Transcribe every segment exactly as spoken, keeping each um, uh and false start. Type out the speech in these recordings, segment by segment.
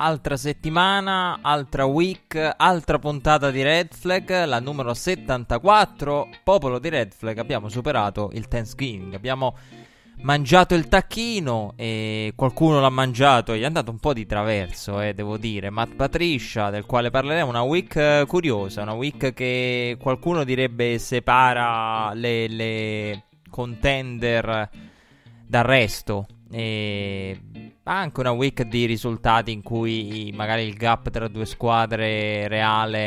Altra settimana, altra week, altra puntata di Red Flag, la numero settantaquattro. Popolo di Red Flag, abbiamo superato il Thanksgiving, abbiamo mangiato il tacchino e qualcuno l'ha mangiato e gli è andato un po' di traverso, eh, devo dire. Matt Patricia, del quale parleremo, una week curiosa, una week che qualcuno direbbe separa le, le contender dal resto. E anche una week di risultati in cui magari il gap tra due squadre reale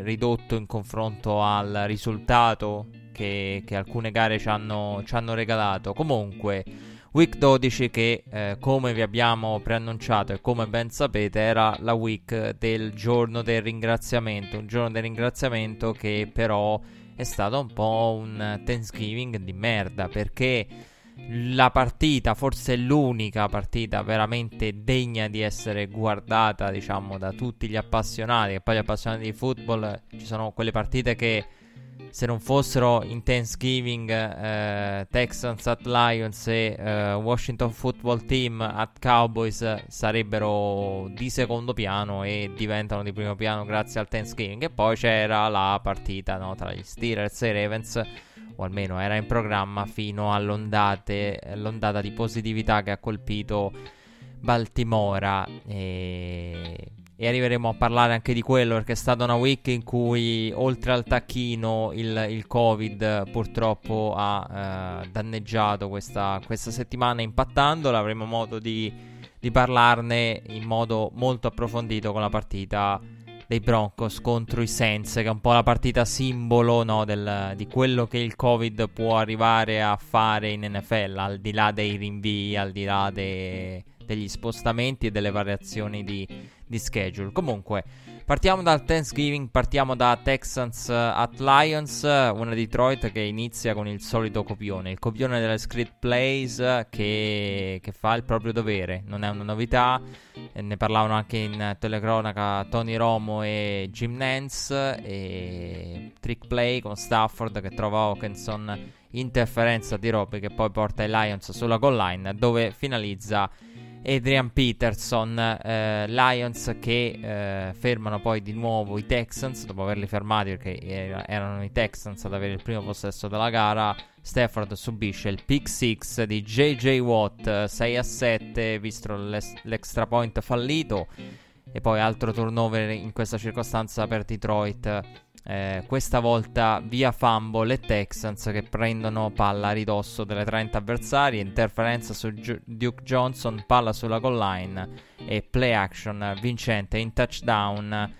è ridotto in confronto al risultato che, che alcune gare ci hanno, ci hanno regalato. Comunque week dodici che eh, come vi abbiamo preannunciato e come ben sapete era la week del giorno del ringraziamento, un giorno del ringraziamento che però è stato un po' un Thanksgiving di merda, perché la partita, forse l'unica partita veramente degna di essere guardata, diciamo, da tutti gli appassionati, che poi gli appassionati di football, ci sono quelle partite che se non fossero in Thanksgiving, eh, Texans at Lions e eh, Washington Football Team at Cowboys, sarebbero di secondo piano e diventano di primo piano grazie al Thanksgiving. E poi c'era la partita, no, tra gli Steelers e i Ravens, o almeno era in programma fino all'ondate, all'ondata di positività che ha colpito Baltimora, e, e arriveremo a parlare anche di quello, perché è stata una week in cui oltre al tacchino il, il Covid purtroppo ha eh, danneggiato questa, questa settimana impattandola. Avremo modo di, di parlarne in modo molto approfondito con la partita dei Broncos contro i Saints, che è un po' la partita simbolo, no, del, di quello che il Covid può arrivare a fare in N F L, al di là dei rinvii, al di là de, degli spostamenti e delle variazioni di, di schedule. Comunque partiamo dal Thanksgiving, partiamo da Texans at Lions, una Detroit che inizia con il solito copione, il copione delle script plays che, che fa il proprio dovere, non è una novità, ne parlavano anche in telecronaca Tony Romo e Jim Nantz, e trick play con Stafford che trova Hockenson, interferenza di Roby che poi porta i Lions sulla goal line dove finalizza Adrian Peterson. eh, Lions che eh, fermano poi di nuovo i Texans dopo averli fermati, perché erano i Texans ad avere il primo possesso della gara. Stafford subisce il pick six di J J Watt, sei a sette visto l'extra point fallito, e poi altro turnover in questa circostanza per Detroit, eh, questa volta via fumble e Texans che prendono palla a ridosso delle trenta avversari, interferenza su Ju- Duke Johnson, palla sulla goal line e play action vincente in touchdown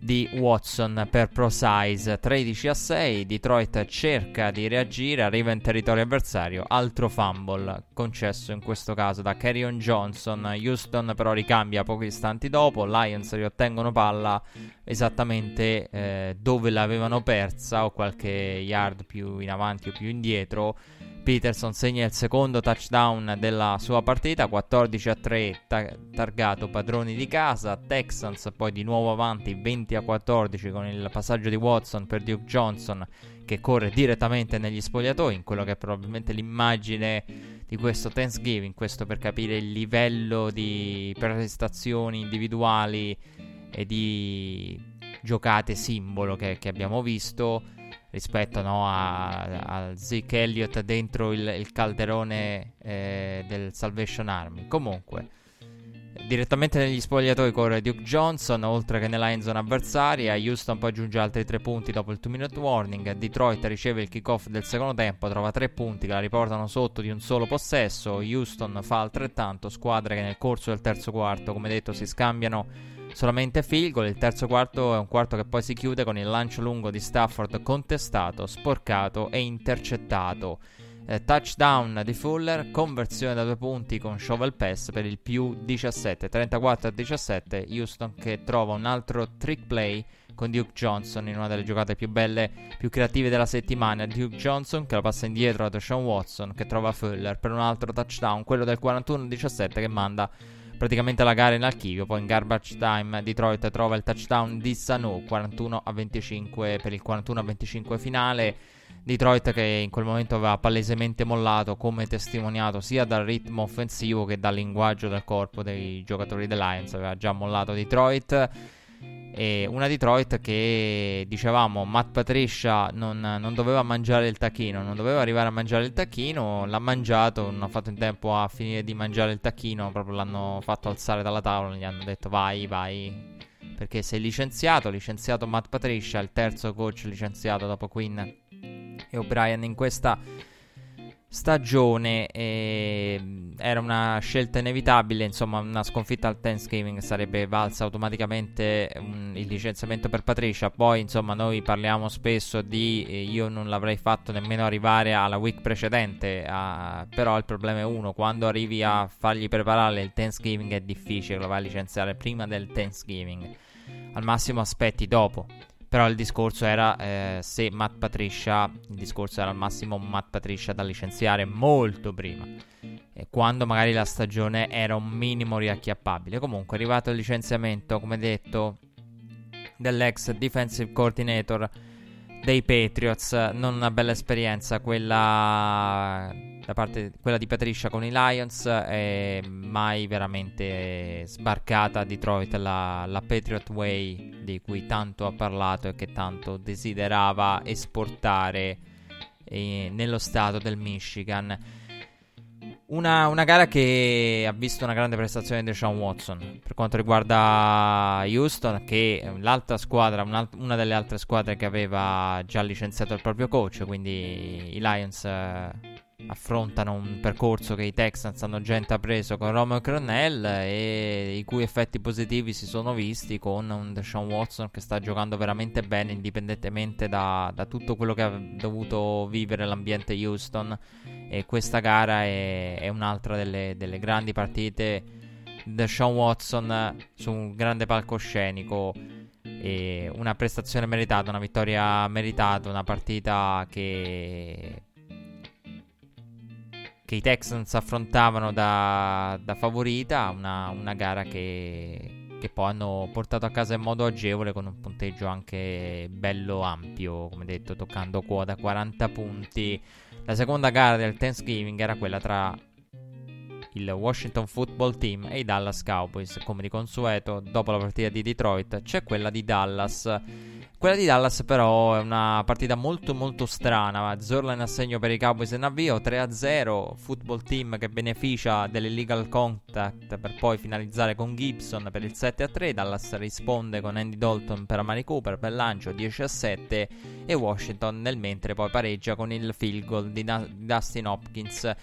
di Watson per Procise. Tredici a sei, Detroit cerca di reagire, arriva in territorio avversario, altro fumble concesso in questo caso da Kerryon Johnson. Houston però ricambia pochi istanti dopo, Lions riottengono palla esattamente eh, dove l'avevano persa, o qualche yard più in avanti o più indietro. Peterson segna il secondo touchdown della sua partita, quattordici a tre, ta- targato padroni di casa. Texans poi di nuovo avanti venti a quattordici con il passaggio di Watson per Duke Johnson che corre direttamente negli spogliatoi, in quello che è probabilmente l'immagine di questo Thanksgiving, questo per capire il livello di prestazioni individuali e di giocate simbolo che, che abbiamo visto, rispetto, no, a, a Zeke Elliott dentro il, il calderone eh, del Salvation Army. Comunque direttamente negli spogliatoi corre Duke Johnson, oltre che nella endzone avversaria. Houston poi aggiunge altri tre punti dopo il two-minute warning. Detroit riceve il kick-off del secondo tempo, trova tre punti che la riportano sotto di un solo possesso. Houston fa altrettanto, squadre che nel corso del terzo quarto, come detto, si scambiano solamente field goal. Il terzo quarto è un quarto che poi si chiude con il lancio lungo di Stafford contestato, sporcato e intercettato. Eh, touchdown di Fuller, conversione da due punti con shovel pass per il più diciassette, trentaquattro a diciassette. Houston che trova un altro trick play con Duke Johnson in una delle giocate più belle, più creative della settimana. Duke Johnson che la passa indietro a Deshaun Watson, che trova Fuller per un altro touchdown, quello del quarantuno a diciassette, che manda praticamente la gara in archivio. Poi in garbage time Detroit trova il touchdown di Sanu, quarantuno a venticinque per il quarantuno a venticinque finale. Detroit che in quel momento aveva palesemente mollato, come testimoniato sia dal ritmo offensivo che dal linguaggio del corpo dei giocatori dei Lions. Aveva già mollato Detroit, e una Detroit che, dicevamo, Matt Patricia non, non doveva mangiare il tacchino, non doveva arrivare a mangiare il tacchino, l'ha mangiato, non ha fatto in tempo a finire di mangiare il tacchino, proprio l'hanno fatto alzare dalla tavola, gli hanno detto vai, vai, perché sei licenziato, licenziato Matt Patricia, il terzo coach licenziato dopo Quinn e O'Brien in questa stagione. E era una scelta inevitabile, insomma, una sconfitta al Thanksgiving sarebbe valsa automaticamente un, il licenziamento per Patricia. Poi, insomma, noi parliamo spesso di eh, io non l'avrei fatto nemmeno arrivare alla week precedente, a, però il problema è uno: quando arrivi a fargli preparare il Thanksgiving è difficile, lo vai a licenziare prima del Thanksgiving, al massimo aspetti dopo. Però il discorso era eh, se Matt Patricia, il discorso era al massimo Matt Patricia da licenziare molto prima, e quando magari la stagione era un minimo riacchiappabile. Comunque è arrivato il licenziamento, come detto, dell'ex defensive coordinator dei Patriots. Non una bella esperienza quella da parte quella di Patricia con i Lions, e mai veramente sbarcata a Detroit la, la Patriot Way di cui tanto ha parlato e che tanto desiderava esportare eh, nello stato del Michigan. Una, una gara che ha visto una grande prestazione di Deshaun Watson per quanto riguarda Houston, che è l'altra squadra, una delle altre squadre che aveva già licenziato il proprio coach. Quindi i Lions eh, affrontano un percorso che i Texans hanno già intrapreso con Romo e Crennel, e i cui effetti positivi si sono visti con un Deshaun Watson che sta giocando veramente bene, indipendentemente da, da tutto quello che ha dovuto vivere l'ambiente Houston. E questa gara è, è un'altra delle, delle grandi partite Deshaun Watson su un grande palcoscenico, e una prestazione meritata, una vittoria meritata, una partita che che i Texans affrontavano da, da favorita, una, una gara che, che poi hanno portato a casa in modo agevole, con un punteggio anche bello ampio, come detto, toccando quota quaranta punti. La seconda gara del Thanksgiving era quella tra il Washington Football Team e i Dallas Cowboys. Come di consueto, dopo la partita di Detroit c'è quella di Dallas. Quella di Dallas però è una partita molto molto strana. Zorlan a segno per i Cowboys in avvio, tre a zero, Football Team che beneficia dell'illegal contact per poi finalizzare con Gibson per il sette a tre. Dallas risponde con Andy Dalton per Amari Cooper per lancio, dieci a sette, e Washington nel mentre poi pareggia con il field goal di Na- Dustin Hopkins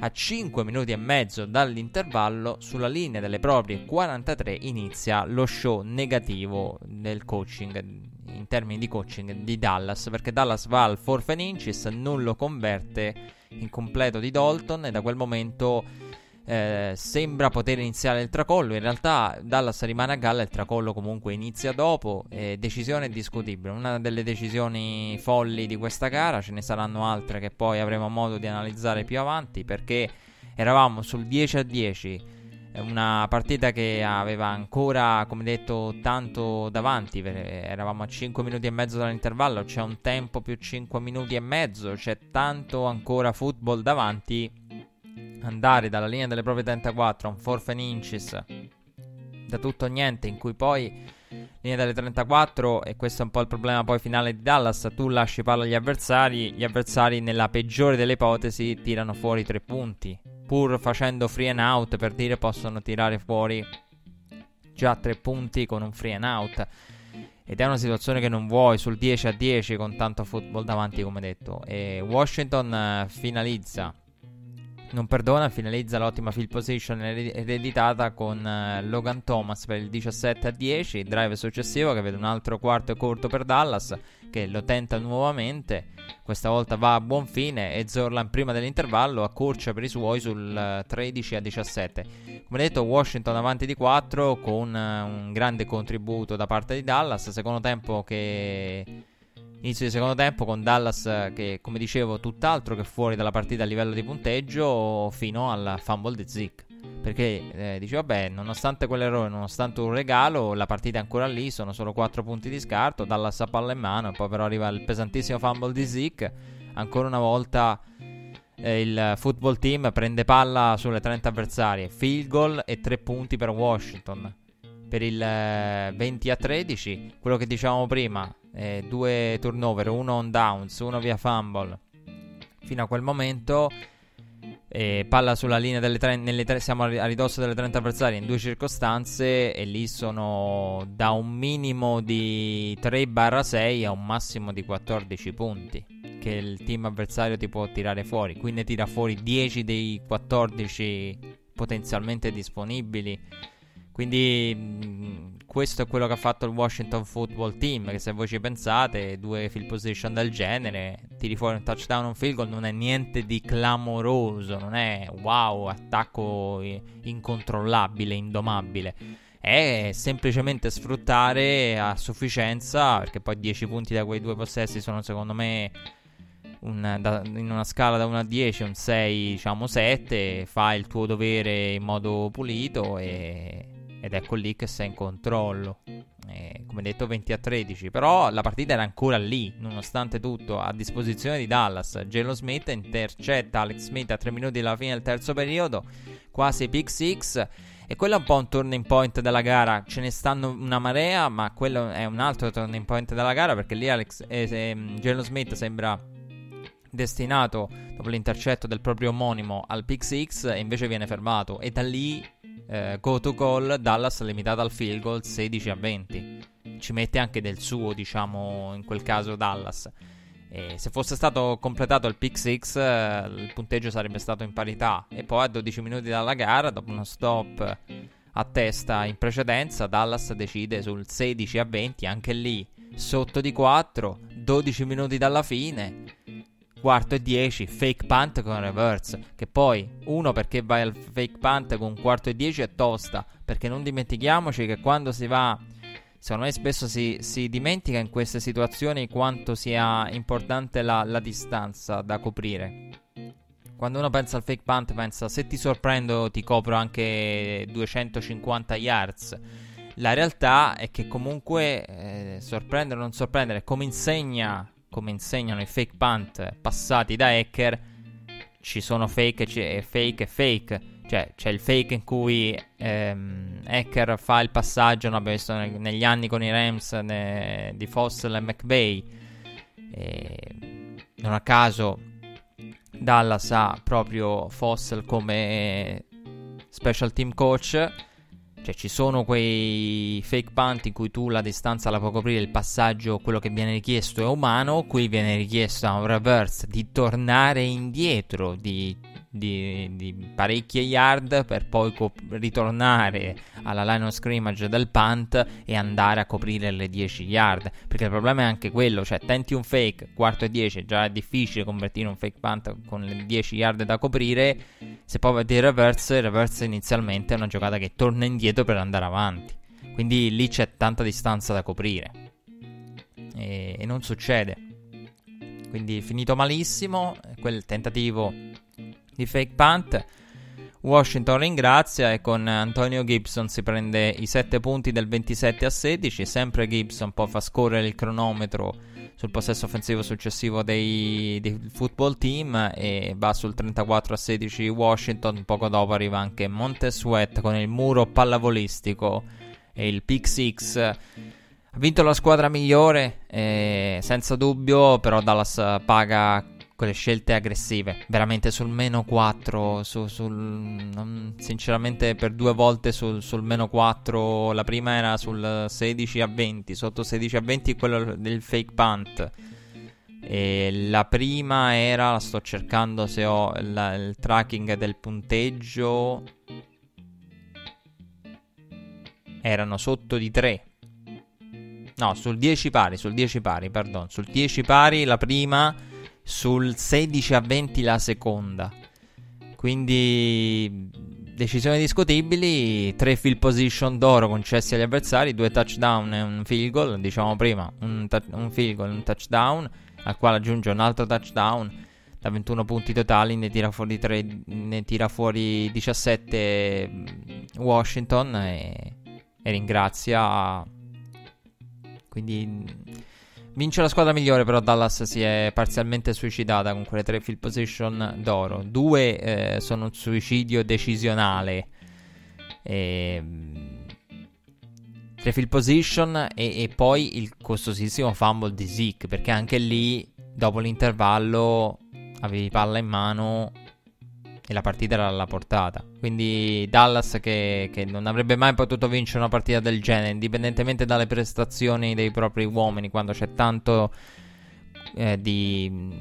a cinque minuti e mezzo dall'intervallo. Sulla linea delle proprie quarantatré inizia lo show negativo del coaching, in termini di coaching di Dallas, perché Dallas va al fourth and inches, non lo converte in completo di Dalton, e da quel momento eh, sembra poter iniziare il tracollo. In realtà Dallas rimane a galla, il tracollo comunque inizia dopo. Eh, decisione discutibile, una delle decisioni folli di questa gara. Ce ne saranno altre che poi avremo modo di analizzare più avanti, perché eravamo sul dieci a dieci, una partita che aveva ancora, come detto, tanto davanti. Eravamo a cinque minuti e mezzo dall'intervallo, c'è un tempo più cinque minuti e mezzo, c'è tanto ancora football davanti. Andare dalla linea delle proprie trentaquattro a un fourth and inches da tutto o niente, in cui poi linea delle trentaquattro, e questo è un po' il problema poi finale di Dallas, tu lasci palla agli avversari, gli avversari nella peggiore delle ipotesi tirano fuori tre punti, pur facendo free and out, per dire, possono tirare fuori già a tre punti con un free and out, ed è una situazione che non vuoi, sul dieci a dieci con tanto football davanti, come detto. E Washington finalizza, non perdona, finalizza l'ottima field position ereditata con Logan Thomas per il diciassette a dieci, drive successivo che vede un altro quarto corto per Dallas, che lo tenta nuovamente, questa volta va a buon fine e Zorlan prima dell'intervallo accorcia per i suoi sul tredici a diciassette. Come detto, Washington avanti di quattro con un grande contributo da parte di Dallas, secondo tempo che... inizio di secondo tempo con Dallas che, come dicevo, tutt'altro che fuori dalla partita a livello di punteggio, fino al fumble di Zeke, perché eh, dice vabbè, nonostante quell'errore, nonostante un regalo, la partita è ancora lì, sono solo quattro punti di scarto, Dallas a palla in mano, poi però arriva il pesantissimo fumble di Zeke. Ancora una volta eh, il football team prende palla sulle trenta avversarie, field goal e tre punti per Washington per il eh, venti a tredici, quello che dicevamo prima. Eh, due turnover, uno on downs, uno via fumble fino a quel momento, eh, palla sulla linea delle tre, nelle tre, siamo a ridosso delle trenta avversarie in due circostanze, e lì sono da un minimo di tre barra sei a un massimo di quattordici punti che il team avversario ti può tirare fuori. Qui ne tira fuori dieci dei quattordici potenzialmente disponibili. Quindi questo è quello che ha fatto il Washington Football Team, che se voi ci pensate, due field position del genere, tiri fuori un touchdown, un field goal, non è niente di clamoroso, non è wow, attacco incontrollabile, indomabile, è semplicemente sfruttare a sufficienza, perché poi dieci punti da quei due possessi sono, secondo me, Un, da, in una scala da uno a dieci un sei, diciamo sette, fa il tuo dovere in modo pulito e, ed ecco lì che sei in controllo, e, come detto, venti a tredici, però la partita era ancora lì nonostante tutto a disposizione di Dallas. Geno Smith intercetta Alex Smith a tre minuti dalla fine del terzo periodo, quasi pick six, e quello è un po' un turning point della gara. Ce ne stanno una marea, ma quello è un altro turning point della gara, perché lì Alex, eh, eh, Geno Smith sembra destinato, dopo l'intercetto del proprio omonimo, al pick six, e invece viene fermato, e da lì eh, go to goal, Dallas limitata al field goal sedici a venti. Ci mette anche del suo, diciamo, in quel caso Dallas, e se fosse stato completato il pick six eh, il punteggio sarebbe stato in parità. E poi a dodici minuti dalla gara, dopo uno stop a testa in precedenza, Dallas decide sul sedici a venti, anche lì sotto di quattro, dodici minuti dalla fine, quarto e dieci, fake punt con reverse, che poi uno, perché vai al fake punt con quarto e dieci è tosta, perché non dimentichiamoci che quando si va, secondo me spesso si, si dimentica in queste situazioni quanto sia importante la, la distanza da coprire. Quando uno pensa al fake punt pensa, se ti sorprendo ti copro anche duecentocinquanta yards. La realtà è che comunque eh, sorprendere o non sorprendere, come insegna come insegnano i fake punt passati da hacker, ci sono fake e c- fake e fake. Cioè c'è il fake in cui ehm, hacker fa il passaggio, no, abbiamo visto neg- negli anni con i Rams ne- di Fossil e McVay, e non a caso Dallas ha proprio Fossil come special team coach. Cioè ci sono quei fake punt in cui tu la distanza la puoi coprire, il passaggio, quello che viene richiesto è umano, qui viene richiesto a un reverse di tornare indietro di, di, di parecchie yard per poi cop- ritornare alla line of scrimmage del punt e andare a coprire le dieci yard, perché il problema è anche quello, cioè tenti un fake, quarto e dieci, già è difficile convertire un fake punt con le dieci yard da coprire, se poi vedi il reverse, il reverse inizialmente è una giocata che torna indietro per andare avanti, quindi lì c'è tanta distanza da coprire e, e non succede. Quindi finito malissimo quel tentativo di fake punt. Washington ringrazia e con Antonio Gibson si prende i sette punti del ventisette a sedici. Sempre Gibson poi fa scorrere il cronometro sul possesso offensivo successivo dei, dei football team e va sul trentaquattro a sedici Washington. Poco dopo arriva anche Montessuet con il muro pallavolistico e il pick six. Ha vinto la squadra migliore eh, senza dubbio, però Dallas paga quelle scelte aggressive, veramente sul meno quattro, su, sul, non, sinceramente per due volte sul, sul meno quattro, la prima era sul sedici a venti, sotto sedici a venti quello del fake punt, e la prima era, sto cercando se ho la, il tracking del punteggio, erano sotto di tre. No, sul dieci pari, sul dieci pari, pardon, sul dieci pari la prima, sul sedici a venti la seconda. Quindi decisioni discutibili, tre field position d'oro concessi agli avversari, due touchdown e un field goal, diciamo prima, un, ta- un field goal e un touchdown, al quale aggiunge un altro touchdown. Da ventuno punti totali ne tira fuori tre, ne tira fuori diciassette Washington e, e ringrazia. Quindi vince la squadra migliore, però Dallas si è parzialmente suicidata con quelle tre field position d'oro. Due eh, sono un suicidio decisionale. E... Tre field position e, e poi il costosissimo fumble di Zeke, perché anche lì dopo l'intervallo avevi palla in mano e la partita era alla portata. Quindi Dallas che, che non avrebbe mai potuto vincere una partita del genere, indipendentemente dalle prestazioni dei propri uomini, quando c'è tanto eh, di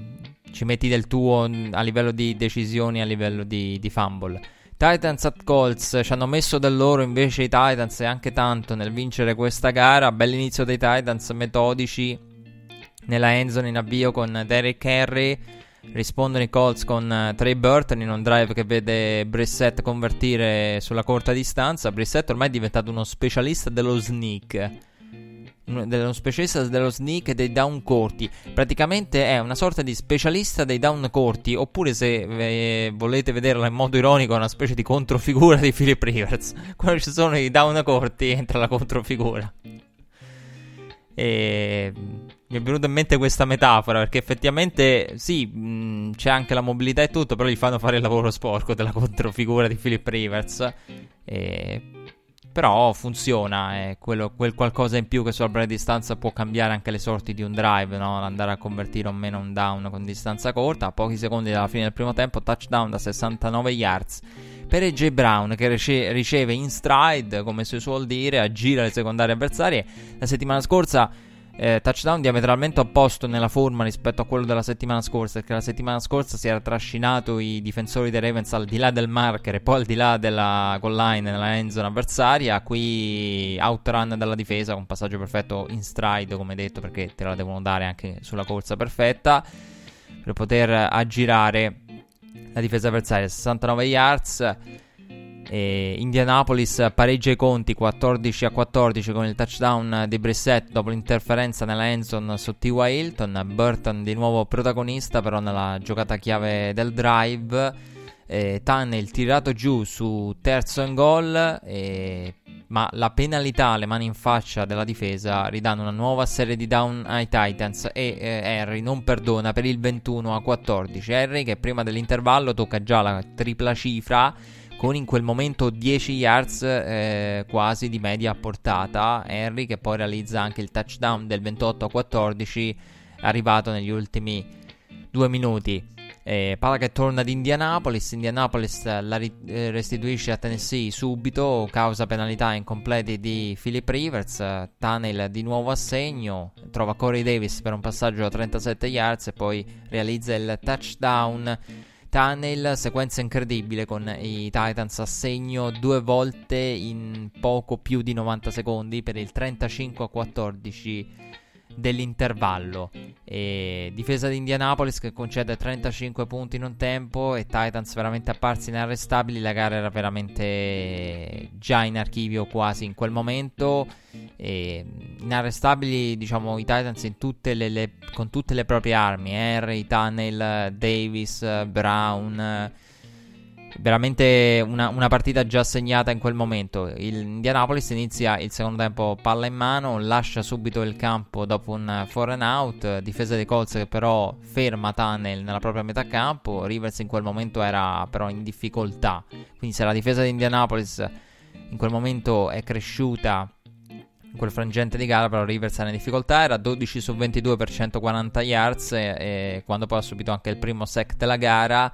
ci metti del tuo a livello di decisioni, a livello di, di fumble. Titans at Colts, ci hanno messo del loro invece i Titans, e anche tanto, nel vincere questa gara. Bell'inizio dei Titans, metodici nella endzone in avvio con Derrick Henry. Rispondono i Colts con uh, Trey Burton in un drive che vede Brissett convertire sulla corta distanza. Brissett ormai è diventato uno specialista dello sneak, uno, dello specialista dello sneak e dei down corti. Praticamente è una sorta di specialista dei down corti, oppure se eh, volete vederla in modo ironico, è una specie di controfigura di Philip Rivers. Quando ci sono i down corti entra la controfigura. E... mi è venuta in mente questa metafora, perché effettivamente sì, mh, c'è anche la mobilità e tutto, però gli fanno fare il lavoro sporco della controfigura di Philip Rivers, e... però funziona, eh, quello, quel qualcosa in più che sulla breve distanza può cambiare anche le sorti di un drive, no? Andare a convertire o meno un down con distanza corta. A pochi secondi dalla fine del primo tempo, touchdown da sessantanove yards per A J Brown, che rice- riceve in stride, come si suol dire, aggira le secondarie avversarie. La settimana scorsa Eh, touchdown diametralmente opposto nella forma rispetto a quello della settimana scorsa, perché la settimana scorsa si era trascinato i difensori dei Ravens al di là del marker e poi al di là della goal line nella end zone avversaria. Qui outrun dalla difesa con passaggio perfetto in stride, come detto, perché te la devono dare anche sulla corsa perfetta per poter aggirare la difesa avversaria. Sessantanove yards. E Indianapolis pareggia i conti quattordici a quattordici con il touchdown di Brissett dopo l'interferenza nella endzone su T Y. Hilton. Burton di nuovo protagonista però nella giocata chiave del drive, eh, Tannehill tirato giù su terzo and goal, eh, ma la penalità, le mani in faccia della difesa, ridanno una nuova serie di down ai Titans e eh, Henry non perdona per il ventuno a quattordici. Henry che prima dell'intervallo tocca già la tripla cifra con in quel momento dieci yards eh, quasi di media portata. Henry che poi realizza anche il touchdown del ventotto a quattordici arrivato negli ultimi due minuti. Eh, palla che torna ad Indianapolis, Indianapolis la ri- restituisce a Tennessee subito, causa penalità incompleti di Philip Rivers. Tannehill di nuovo a segno, trova Corey Davis per un passaggio a trentasette yards e poi realizza il touchdown Tannehill. Sequenza incredibile con i Titans a segno due volte in poco più di novanta secondi per il trentacinque a quattordici dell'intervallo. E difesa di Indianapolis che concede trentacinque punti in un tempo e Titans veramente apparsi inarrestabili. La gara era veramente già in archivio quasi in quel momento, e inarrestabili diciamo i Titans in tutte le, le, con tutte le proprie armi: Henry, Tannehill, Davis, Brown. Veramente una, una partita già segnata in quel momento. Il Indianapolis inizia il secondo tempo palla in mano, lascia subito il campo dopo un four and out. Difesa dei Colts che però ferma Tannehill nella propria metà campo. Rivers in quel momento era però in difficoltà, quindi se la difesa di Indianapolis in quel momento è cresciuta in quel frangente di gara, però Rivers era in difficoltà, era dodici su ventidue per centoquaranta yards e, e quando poi ha subito anche il primo sack della gara,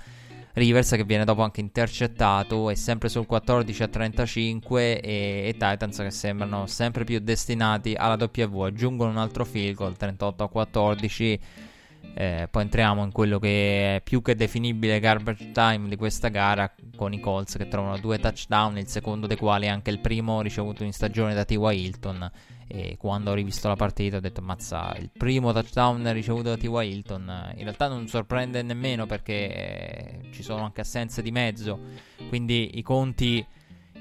Rivers che viene dopo anche intercettato, è sempre sul quattordici a trentacinque e, e Titans che sembrano sempre più destinati alla W, aggiungono un altro field goal, trentotto a quattordici. Eh, poi entriamo in quello che è più che definibile garbage time di questa gara, con i Colts che trovano due touchdown, il secondo dei quali è anche il primo ricevuto in stagione da T Y. Hilton. E quando ho rivisto la partita ho detto mazza, il primo touchdown ricevuto da T Y. Hilton, in realtà non sorprende nemmeno perché eh, ci sono anche assenze di mezzo, quindi i conti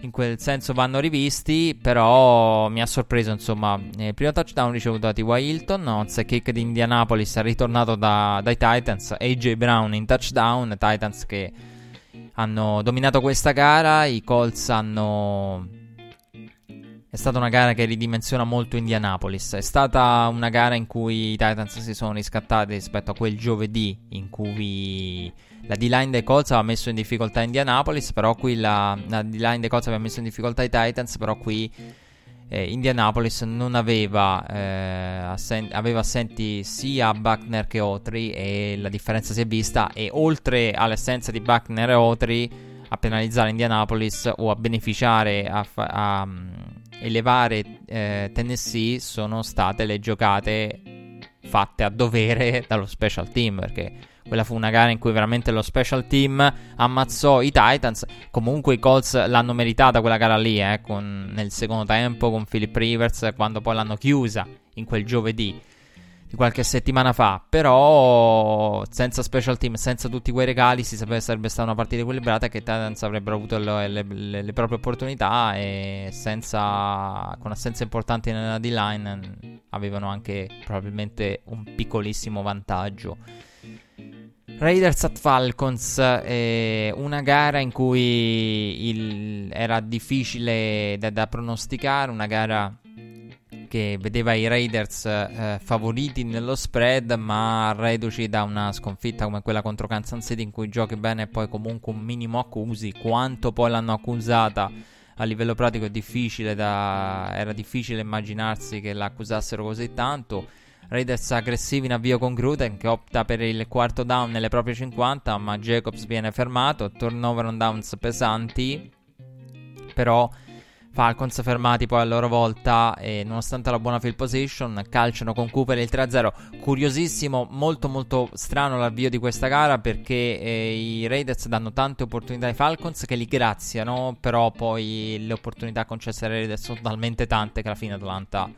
in quel senso vanno rivisti, però mi ha sorpreso insomma il primo touchdown ricevuto da T Y. Hilton, un sack kick di Indianapolis è ritornato da, dai Titans, A J Brown in touchdown, Titans che hanno dominato questa gara, i Colts hanno... È stata una gara che ridimensiona molto Indianapolis, è stata una gara in cui i Titans si sono riscattati rispetto a quel giovedì in cui la D-line dei Colts aveva messo in difficoltà Indianapolis, però qui la, la D-line dei Colts aveva messo in difficoltà i Titans, però qui eh, Indianapolis non aveva, eh, assen- aveva assenti sia Buckner che Autry e la differenza si è vista, e oltre all'assenza di Buckner e Autry a penalizzare Indianapolis o a beneficiare, a, fa- a elevare eh, Tennessee sono state le giocate fatte a dovere dallo special team, perché quella fu una gara in cui veramente lo special team ammazzò i Titans. Comunque i Colts l'hanno meritata quella gara lì, eh, con, nel secondo tempo con Philip Rivers, quando poi l'hanno chiusa in quel giovedì di qualche settimana fa, però senza special team, senza tutti quei regali, si sapeva sarebbe stata una partita equilibrata e che i Titans avrebbero avuto le, le, le, le proprie opportunità, e senza, con assenze importanti nella D-line avevano anche probabilmente un piccolissimo vantaggio. Raiders at Falcons, eh, una gara in cui il, era difficile da, da pronosticare, una gara che vedeva i Raiders eh, favoriti nello spread, ma reduci da una sconfitta come quella contro Kansas City in cui giochi bene e poi comunque un minimo accusi. Quanto poi l'hanno accusata a livello pratico è difficile da... era difficile immaginarsi che l'accusassero così tanto. Raiders aggressivi in avvio con Gruden che opta per il quarto down nelle proprie cinquanta, ma Jacobs viene fermato, turnover on downs pesanti, però Falcons fermati poi a loro volta e nonostante la buona field position calciano con Cooper il tre a zero. Curiosissimo, molto molto strano l'avvio di questa gara perché eh, i Raiders danno tante opportunità ai Falcons che li graziano, però poi le opportunità concesse ai Raiders sono talmente tante che alla fine Atlanta,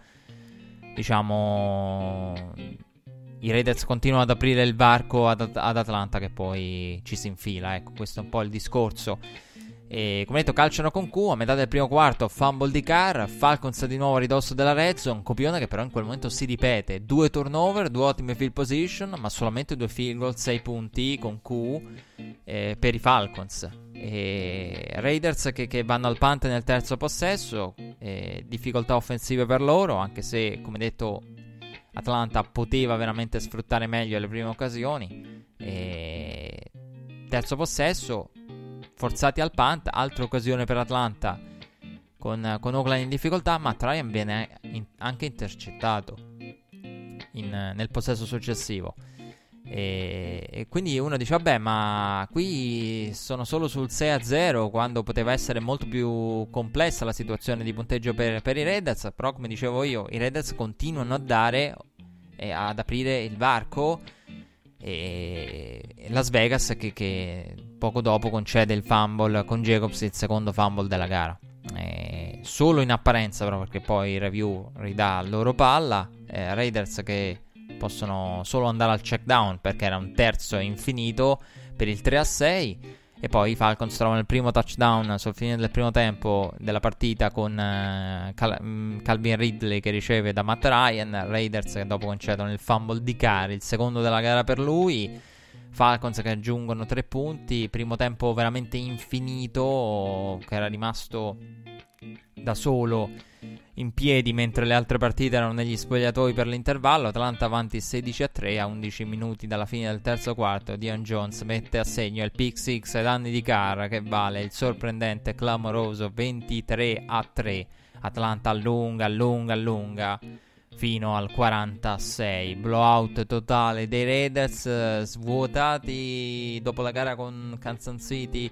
diciamo, i Raiders continuano ad aprire il varco ad, ad Atlanta che poi ci si infila, ecco, questo è un po' il discorso. E come detto calciano con Koo a metà del primo quarto, fumble di Carr, Falcons di nuovo a ridosso della red zone, copione che però in quel momento si ripete, due turnover, due ottime field position ma solamente due field goal, sei punti con Koo eh, per i Falcons. E Raiders che, che vanno al punt nel terzo possesso, eh, difficoltà offensive per loro anche se come detto Atlanta poteva veramente sfruttare meglio le prime occasioni. E terzo possesso forzati al punt, altra occasione per Atlanta con, con Oakland in difficoltà, ma Tryon viene in, anche intercettato in, nel possesso successivo e, e quindi uno dice vabbè ma qui sono solo sul sei a zero quando poteva essere molto più complessa la situazione di punteggio per, per i Raiders, però come dicevo io i Raiders continuano a dare eh, ad aprire il varco e Las Vegas che, che poco dopo concede il fumble con Jacobs, il secondo fumble della gara e solo in apparenza però perché poi il review ridà loro palla, eh, Raiders che possono solo andare al check down perché era un terzo infinito per il tre a sei e poi i Falcons trovano il primo touchdown sul fine del primo tempo della partita con eh, Cal- Calvin Ridley che riceve da Matt Ryan, Raiders che dopo concedono il fumble di Carr, il secondo della gara per lui, Falcons che aggiungono tre punti, primo tempo veramente infinito che era rimasto da solo in piedi, mentre le altre partite erano negli spogliatoi per l'intervallo. Atlanta avanti sedici a tre a undici minuti dalla fine del terzo quarto. Deion Jones mette a segno il pick six ai danni di Carr, che vale il sorprendente clamoroso ventitré a tre. Atlanta allunga, allunga, allunga fino al quarantasei. Blowout totale dei Raiders, svuotati dopo la gara con Kansas City.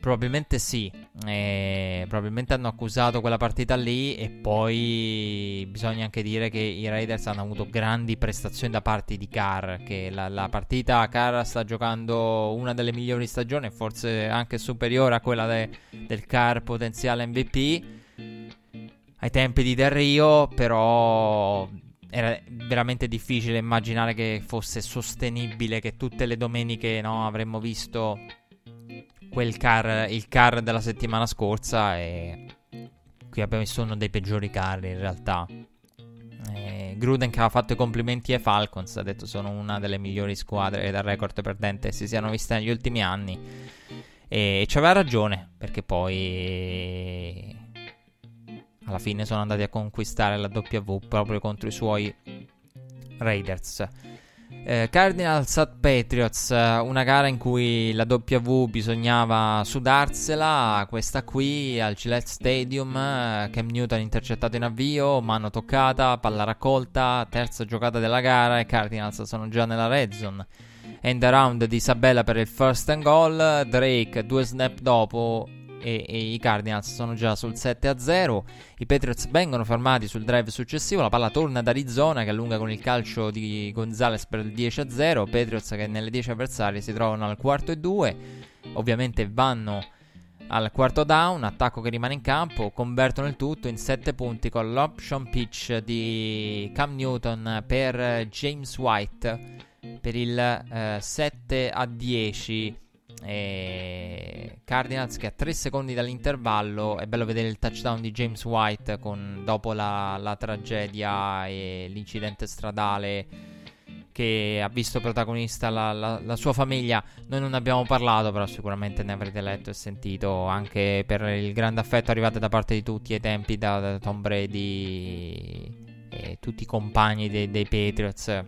Probabilmente sì, eh, probabilmente hanno accusato quella partita lì, e poi bisogna anche dire che i Raiders hanno avuto grandi prestazioni da parte di Carr, che la, la partita Carr sta giocando una delle migliori stagioni, forse anche superiore a quella de, del Carr potenziale M V P ai tempi di Del Rio, però era veramente difficile immaginare che fosse sostenibile, che tutte le domeniche, no, avremmo visto quel car, il car della settimana scorsa, e qui abbiamo visto uno dei peggiori car in realtà. E Gruden, che ha fatto i complimenti ai Falcons, ha detto sono una delle migliori squadre dal record perdente si siano viste negli ultimi anni, e ci aveva ragione, perché poi alla fine sono andati a conquistare la W proprio contro i suoi Raiders. Eh, Cardinals at Patriots, una gara in cui la W bisognava sudarsela, questa qui al Gillette Stadium. Cam Newton intercettato in avvio, mano toccata, palla raccolta, terza giocata della gara e Cardinals sono già nella red zone. End around di Isabella per il first and goal, Drake due snap dopo e, e i Cardinals sono già sul sette a zero. I Patriots vengono fermati sul drive successivo, la palla torna ad Arizona che allunga con il calcio di Gonzalez per il dieci a zero. Patriots, che nelle dieci avversarie si trovano al quarto e due, ovviamente vanno al quarto down, attacco che rimane in campo, convertono il tutto in sette punti con l'option pitch di Cam Newton per James White per il eh, sette a dieci. E Cardinals che a tre secondi dall'intervallo, è bello vedere il touchdown di James White con, dopo la, la tragedia e l'incidente stradale che ha visto protagonista la, la, la sua famiglia. Noi non ne abbiamo parlato, però sicuramente ne avrete letto e sentito, anche per il grande affetto arrivato da parte di tutti ai tempi da, da Tom Brady e tutti i compagni dei, dei Patriots.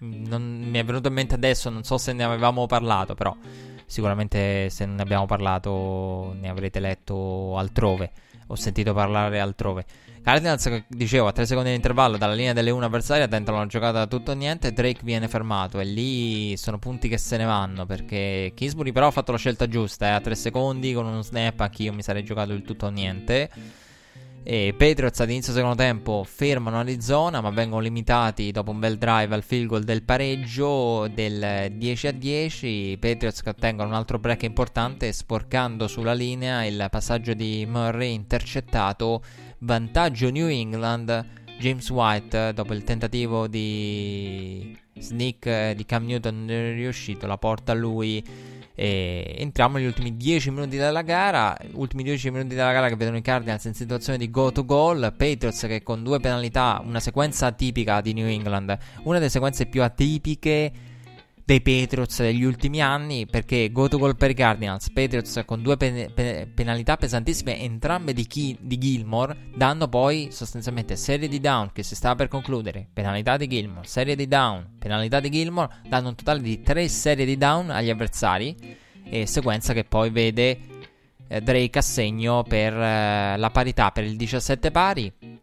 Non, mi è venuto in mente adesso, non so se ne avevamo parlato, però sicuramente se non ne abbiamo parlato ne avrete letto altrove, ho sentito parlare altrove. Cardinals, dicevo, a tre secondi di intervallo dalla linea delle uno avversaria tentano una giocata da tutto o niente, Drake viene fermato e lì sono punti che se ne vanno, perché Kingsbury però ha fatto la scelta giusta, eh, a tre secondi con uno snap, anch'io mi sarei giocato il tutto o niente. E Patriots ad inizio secondo tempo fermano Arizona, ma vengono limitati dopo un bel drive al field goal del pareggio del dieci a dieci. I Patriots che ottengono un altro break importante, sporcando sulla linea il passaggio di Murray intercettato. Vantaggio New England. James White, dopo il tentativo di sneak di Cam Newton non è riuscito, la porta a lui. E entriamo negli ultimi dieci minuti della gara, ultimi dieci minuti della gara che vedono i Cardinals in situazione di go to goal. Patriots che con due penalità, una sequenza atipica di New England, una delle sequenze più atipiche dei Patriots degli ultimi anni, perché go to goal per i Cardinals, Patriots con due pe- pe- penalità pesantissime, entrambe di, chi- di Gilmore, danno poi sostanzialmente serie di down che si stava per concludere, penalità di Gilmore, serie di down, penalità di Gilmore, danno un totale di tre serie di down agli avversari, e sequenza che poi vede eh, Drake a segno per eh, la parità, per il diciassette pari.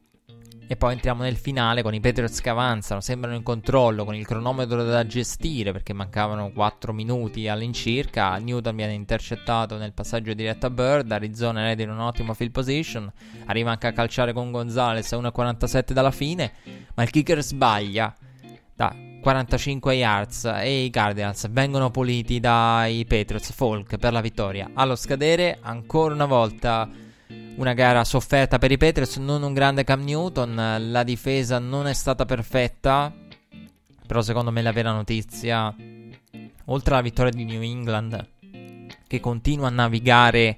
E poi entriamo nel finale con i Patriots che avanzano, sembrano in controllo, con il cronometro da gestire perché mancavano quattro minuti all'incirca. Newton viene intercettato nel passaggio diretto a Bird, Arizona è in un ottimo field position, arriva anche a calciare con Gonzalez a uno e quarantasette dalla fine, ma il kicker sbaglia da quarantacinque yards e i Cardinals vengono puliti dai Patriots. Folk per la vittoria allo scadere, ancora una volta una gara sofferta per i Patriots, non un grande Cam Newton, la difesa non è stata perfetta, però secondo me la vera notizia, oltre alla vittoria di New England che continua a navigare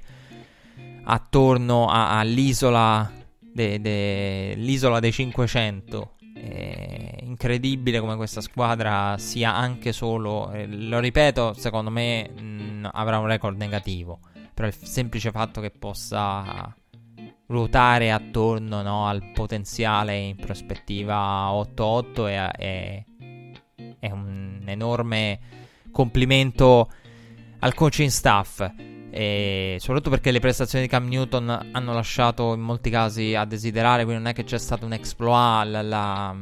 attorno a, all'isola de, de, l'isola dei cinquecento, è incredibile come questa squadra sia anche solo, lo ripeto, secondo me mh, avrà un record negativo, però il semplice fatto che possa ruotare attorno, no, al potenziale in prospettiva otto otto è, è, è un enorme complimento al coaching staff, e soprattutto perché le prestazioni di Cam Newton hanno lasciato in molti casi a desiderare, quindi non è che c'è stato un exploit. La, la,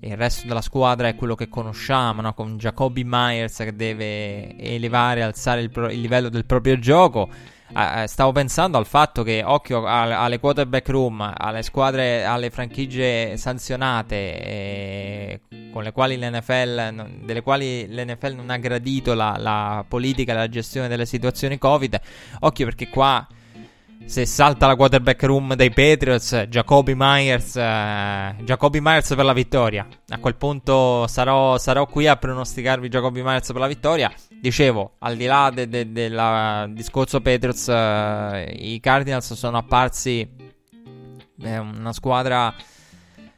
il resto della squadra è quello che conosciamo, no? Con Jacoby Myers che deve elevare, alzare il, pro, il livello del proprio gioco. Eh, stavo pensando al fatto che, occhio alle quarterback room, alle squadre, alle franchigie sanzionate, eh, con le quali l'N F L, delle quali l'N F L non ha gradito la, la politica e la gestione delle situazioni Covid. Occhio, perché qua, se salta la quarterback room dei Patriots, Jacoby Myers eh, Jacoby Myers per la vittoria. A quel punto sarò, sarò qui a pronosticarvi Jacoby Myers per la vittoria. Dicevo, al di là del de, de discorso Patriots, eh, i Cardinals sono apparsi eh, una squadra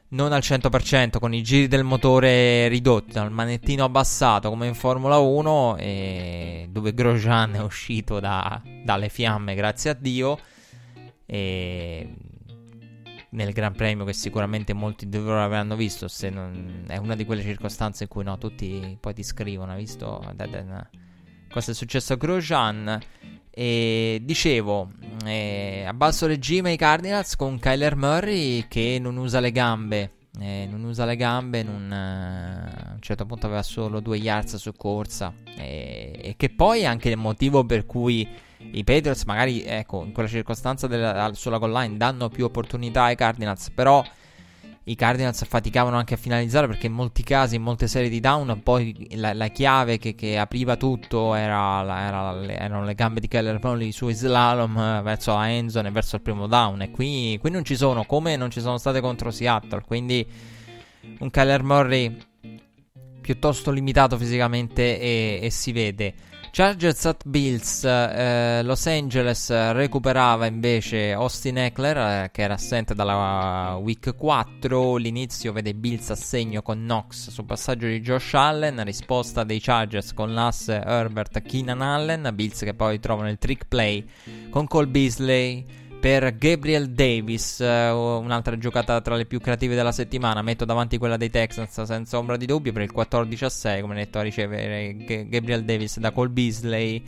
non al cento per cento, con i giri del motore ridotti, il manettino abbassato come in Formula uno, e dove Grosjean è uscito da, dalle fiamme, grazie a Dio, e nel Gran Premio che sicuramente molti di loro avranno visto. Se non, è una di quelle circostanze in cui no, tutti poi ti scrivono, hai visto cosa è successo a Grosjean. E dicevo, eh, a basso regime i Cardinals con Kyler Murray che non usa le gambe, eh, non usa le gambe, non, eh, a un certo punto aveva solo due yards su corsa, eh, e che poi è anche il motivo per cui i Patriots magari, ecco, in quella circostanza della, sulla goal line danno più opportunità ai Cardinals, però i Cardinals faticavano anche a finalizzare, perché in molti casi, in molte serie di down, poi la, la chiave che, che apriva tutto era, la, era, erano le gambe di Kyler Murray sui slalom verso la end zone e verso il primo down, e qui, qui non ci sono, come non ci sono state contro Seattle. Quindi un Kyler Murray piuttosto limitato fisicamente, e, e si vede. Chargers at Bills, eh, Los Angeles recuperava invece Austin Eckler, eh, che era assente dalla week quattro. L'inizio vede Bills a segno con Knox sul passaggio di Josh Allen, risposta dei Chargers con l'ass Herbert Keenan Allen, Bills che poi trovano il trick play con Cole Beasley per Gabriel Davis, eh, un'altra giocata tra le più creative della settimana. Metto davanti quella dei Texans senza ombra di dubbio, per il quattordici a sei, come detto, a ricevere G- Gabriel Davis da Cole Beasley.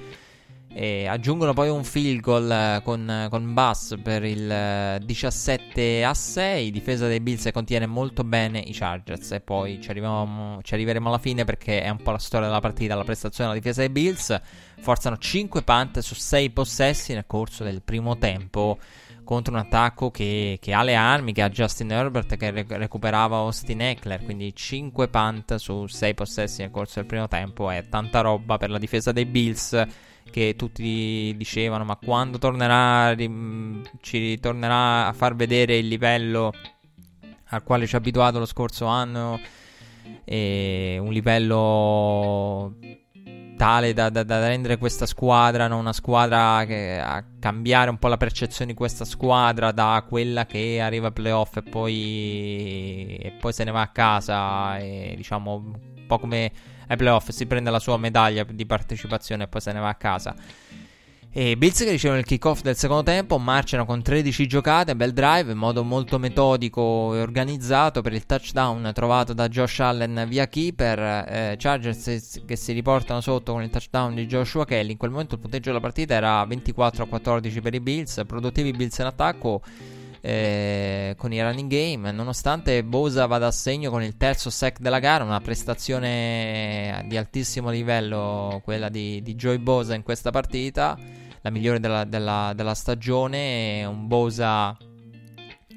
E aggiungono poi un field goal eh, con, con Bass per il eh, diciassette a sei. Difesa dei Bills che contiene molto bene i Chargers, e poi ci, ci arriveremo alla fine, perché è un po' la storia della partita, la prestazione della difesa dei Bills. Forzano cinque punt su sei possessi nel corso del primo tempo, contro un attacco che, che ha le armi, che ha Justin Herbert che re- recuperava Austin Eckler. Quindi cinque punt su sei possessi nel corso del primo tempo è tanta roba per la difesa dei Bills, che tutti dicevano ma quando tornerà rim, ci ritornerà a far vedere il livello al quale ci ha abituato lo scorso anno, e un livello tale da, da, da rendere questa squadra, no? Una squadra che, a cambiare un po' la percezione di questa squadra da quella che arriva ai playoff e poi, e poi se ne va a casa, e diciamo un po' come ai playoff si prende la sua medaglia di partecipazione e poi se ne va a casa. E Bills che ricevono il kick off del secondo tempo, marciano con tredici giocate, bel drive in modo molto metodico e organizzato per il touchdown trovato da Josh Allen via keeper. eh, Chargers che si riportano sotto con il touchdown di Joshua Kelly. In quel momento il punteggio della partita era ventiquattro a quattordici per i Bills, produttivi Bills in attacco, Eh, con il running game, nonostante Bosa vada a segno con il terzo sack della gara. Una prestazione di altissimo livello quella di, di Joey Bosa in questa partita, la migliore della, della, della stagione. Un Bosa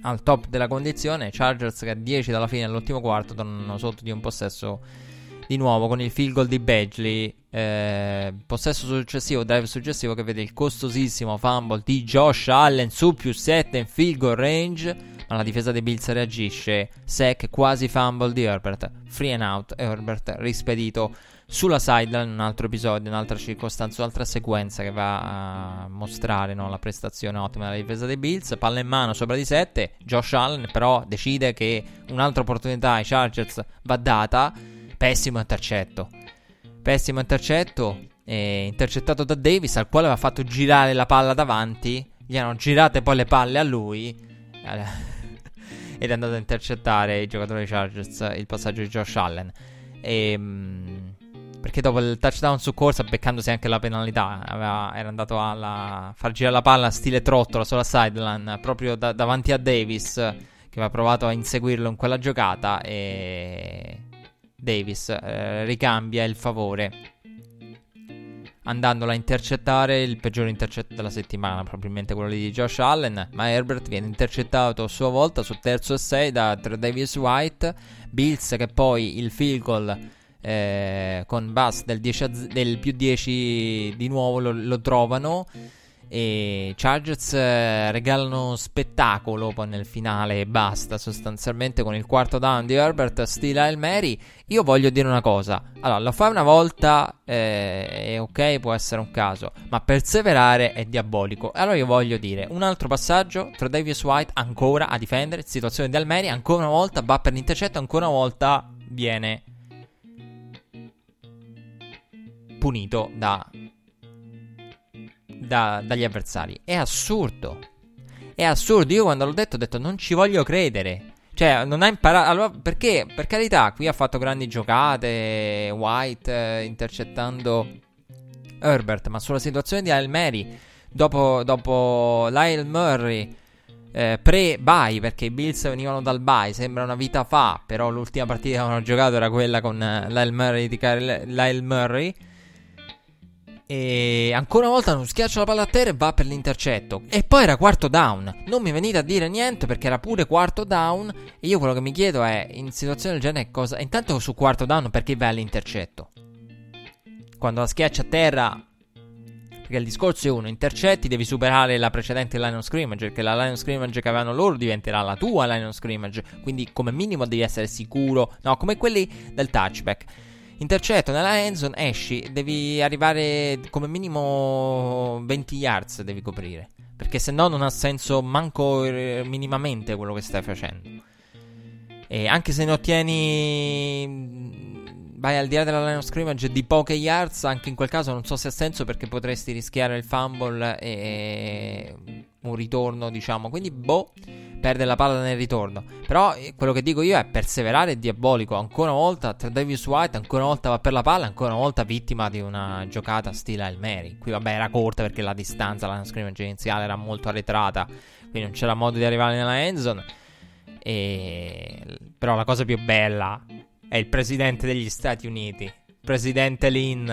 al top della condizione. Chargers che a dieci dalla fine dell'ultimo quarto tornano sotto di un possesso di nuovo con il field goal di Badgley. Eh, possesso successivo, drive successivo che vede il costosissimo fumble di Josh Allen su più sette in field goal range, ma la difesa dei Bills reagisce. Sack, quasi fumble di Herbert, free and out, Herbert rispedito sulla sideline. Un altro episodio, un'altra circostanza, un'altra sequenza che va a mostrare, no, la prestazione ottima della difesa dei Bills. Palla in mano sopra di sette, Josh Allen però decide che un'altra opportunità ai Chargers va data. Pessimo intercetto. Pessimo intercetto eh, intercettato da Davis, al quale aveva fatto girare la palla davanti. gli hanno girate poi le palle a lui ed è andato a intercettare il giocatore Chargers il passaggio di Josh Allen, e, mh, perché dopo il touchdown su corsa, beccandosi anche la penalità, aveva, era andato a far girare la palla stile trottola sulla sideline proprio da, davanti a Davis, che aveva provato a inseguirlo in quella giocata, e Davis eh, ricambia il favore andandola a intercettare, il peggiore intercetto della settimana, probabilmente quello di Josh Allen. Ma Herbert viene intercettato a sua volta sul terzo e sei da Tre'Davious White. Bills che poi il field goal eh, con Bass del, dieci a z- del più dieci di nuovo lo, lo trovano, e Chargers eh, regalano spettacolo poi nel finale e basta, sostanzialmente, con il quarto down di Herbert stila il Mary. Io voglio dire una cosa, allora lo fai una volta eh, ok, può essere un caso, ma perseverare è diabolico. Allora io voglio dire un altro passaggio, Tre'Davious White ancora a difendere, situazione del Mary, ancora una volta va per l'intercetto, ancora una volta viene punito da Da, dagli avversari. È assurdo, è assurdo. Io quando l'ho detto ho detto non ci voglio credere, cioè non ha imparato. Allora, perché, per carità, qui ha fatto grandi giocate White eh, intercettando Herbert, ma sulla situazione di Lyle Murray dopo, dopo Lyle Murray eh, pre-bye, perché i Bills venivano dal bye, sembra una vita fa, però l'ultima partita che avevano giocato era quella con eh, Lyle Murray di Car- Lyle Murray. E ancora una volta non schiaccia la palla a terra e va per l'intercetto. E poi era quarto down. Non mi venite a dire niente, perché era pure quarto down. E io quello che mi chiedo è, in situazione del genere, cosa... Intanto su quarto down perché vai all'intercetto? Quando la schiaccia a terra, perché il discorso è uno, intercetti, devi superare la precedente line of scrimmage, perché la line of scrimmage che avevano loro diventerà la tua line of scrimmage, quindi come minimo devi essere sicuro. No, come quelli del touchback, intercetto nella endzone, esci, devi arrivare come minimo venti yards, devi coprire, perché se no non ha senso manco minimamente quello che stai facendo. E anche se ne ottieni, vai al di là della line of scrimmage di poche yards, anche in quel caso non so se ha senso, perché potresti rischiare il fumble e un ritorno, diciamo, quindi boh, perde la palla nel ritorno. Però quello che dico io è perseverare è diabolico. Ancora una volta Tre'Davious White, ancora una volta va per la palla, ancora una volta vittima di una giocata stile Hail Mary. Qui vabbè era corta, perché la distanza, la scrimmage iniziale era molto arretrata, quindi non c'era modo di arrivare nella endzone. E... però la cosa più bella è il presidente degli Stati Uniti, presidente Lynn,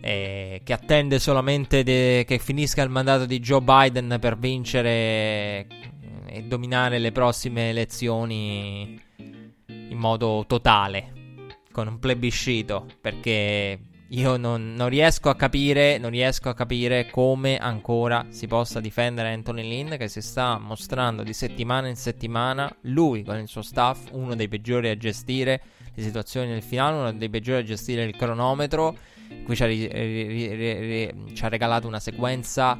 Eh, che attende solamente de- che finisca il mandato di Joe Biden per vincere e dominare le prossime elezioni in modo totale, con un plebiscito, perché io non, non riesco a capire non riesco a capire come ancora si possa difendere Anthony Lynn, che si sta mostrando di settimana in settimana, lui con il suo staff, uno dei peggiori a gestire le situazioni nel finale, uno dei peggiori a gestire il cronometro. Qui ci ha, ri- ri- ri- ri- ci ha regalato una sequenza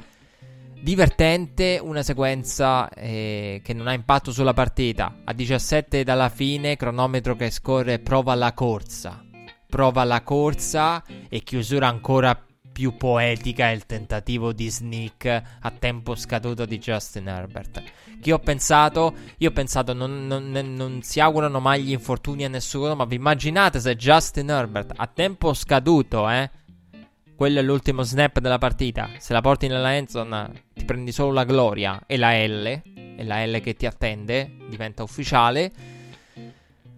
divertente, una sequenza eh, che non ha impatto sulla partita. A diciassette dalla fine, cronometro che scorre, prova la corsa, prova la corsa e chiusura ancora più poetica, il tentativo di sneak a tempo scaduto di Justin Herbert. Che ho pensato, io ho pensato non, non, non si augurano mai gli infortuni a nessuno, ma vi immaginate se Justin Herbert a tempo scaduto, eh quello è l'ultimo snap della partita, se la porti nella endzone ti prendi solo la gloria e la L, e la L che ti attende diventa ufficiale,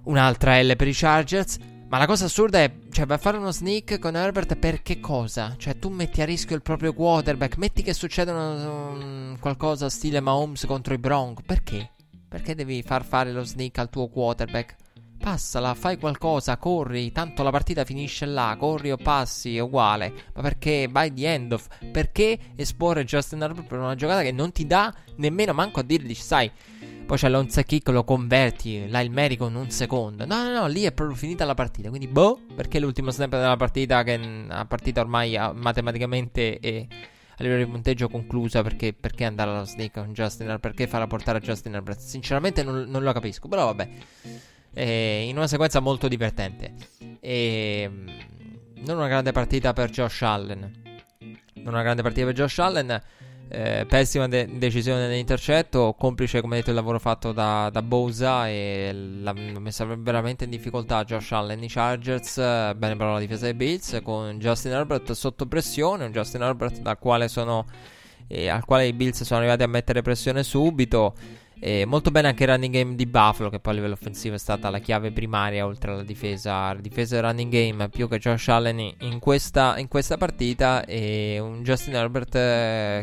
un'altra L per i Chargers. Ma la cosa assurda è, cioè, vai a fare uno sneak con Herbert per che cosa? Cioè, tu metti a rischio il proprio quarterback, metti che succeda um, qualcosa stile Mahomes contro i Broncos, perché? Perché devi far fare lo sneak al tuo quarterback? Passala, fai qualcosa, corri, tanto la partita finisce là, corri o passi, è uguale. Ma perché vai di end off? Perché esporre Justin Herbert per una giocata che non ti dà nemmeno manco a dirgli, sai, poi c'è l'onza kick, lo converti, là il Mary con un secondo, no no no, lì è proprio finita la partita. Quindi boh, perché l'ultimo snap della partita, che è una partita ormai matematicamente e a livello di punteggio conclusa, perché, perché andare alla sneak con Justin Herbert, perché farla portare a Justin Herbert, sinceramente non, non lo capisco, però vabbè. Eh, in una sequenza molto divertente, eh, non una grande partita per Josh Allen, non una grande partita per Josh Allen Eh, pessima de- decisione dell'intercetto, complice come detto il lavoro fatto da, da Bosa, e l'ha messa veramente in difficoltà Josh Allen, i Chargers. Bene però la difesa dei Bills, con Justin Herbert sotto pressione, un Justin Herbert dal quale sono, eh, al quale i Bills sono arrivati a mettere pressione subito. E molto bene anche il running game di Buffalo, che poi a livello offensivo è stata la chiave primaria oltre alla difesa, la difesa e running game più che Josh Allen in questa, in questa partita. E un Justin Herbert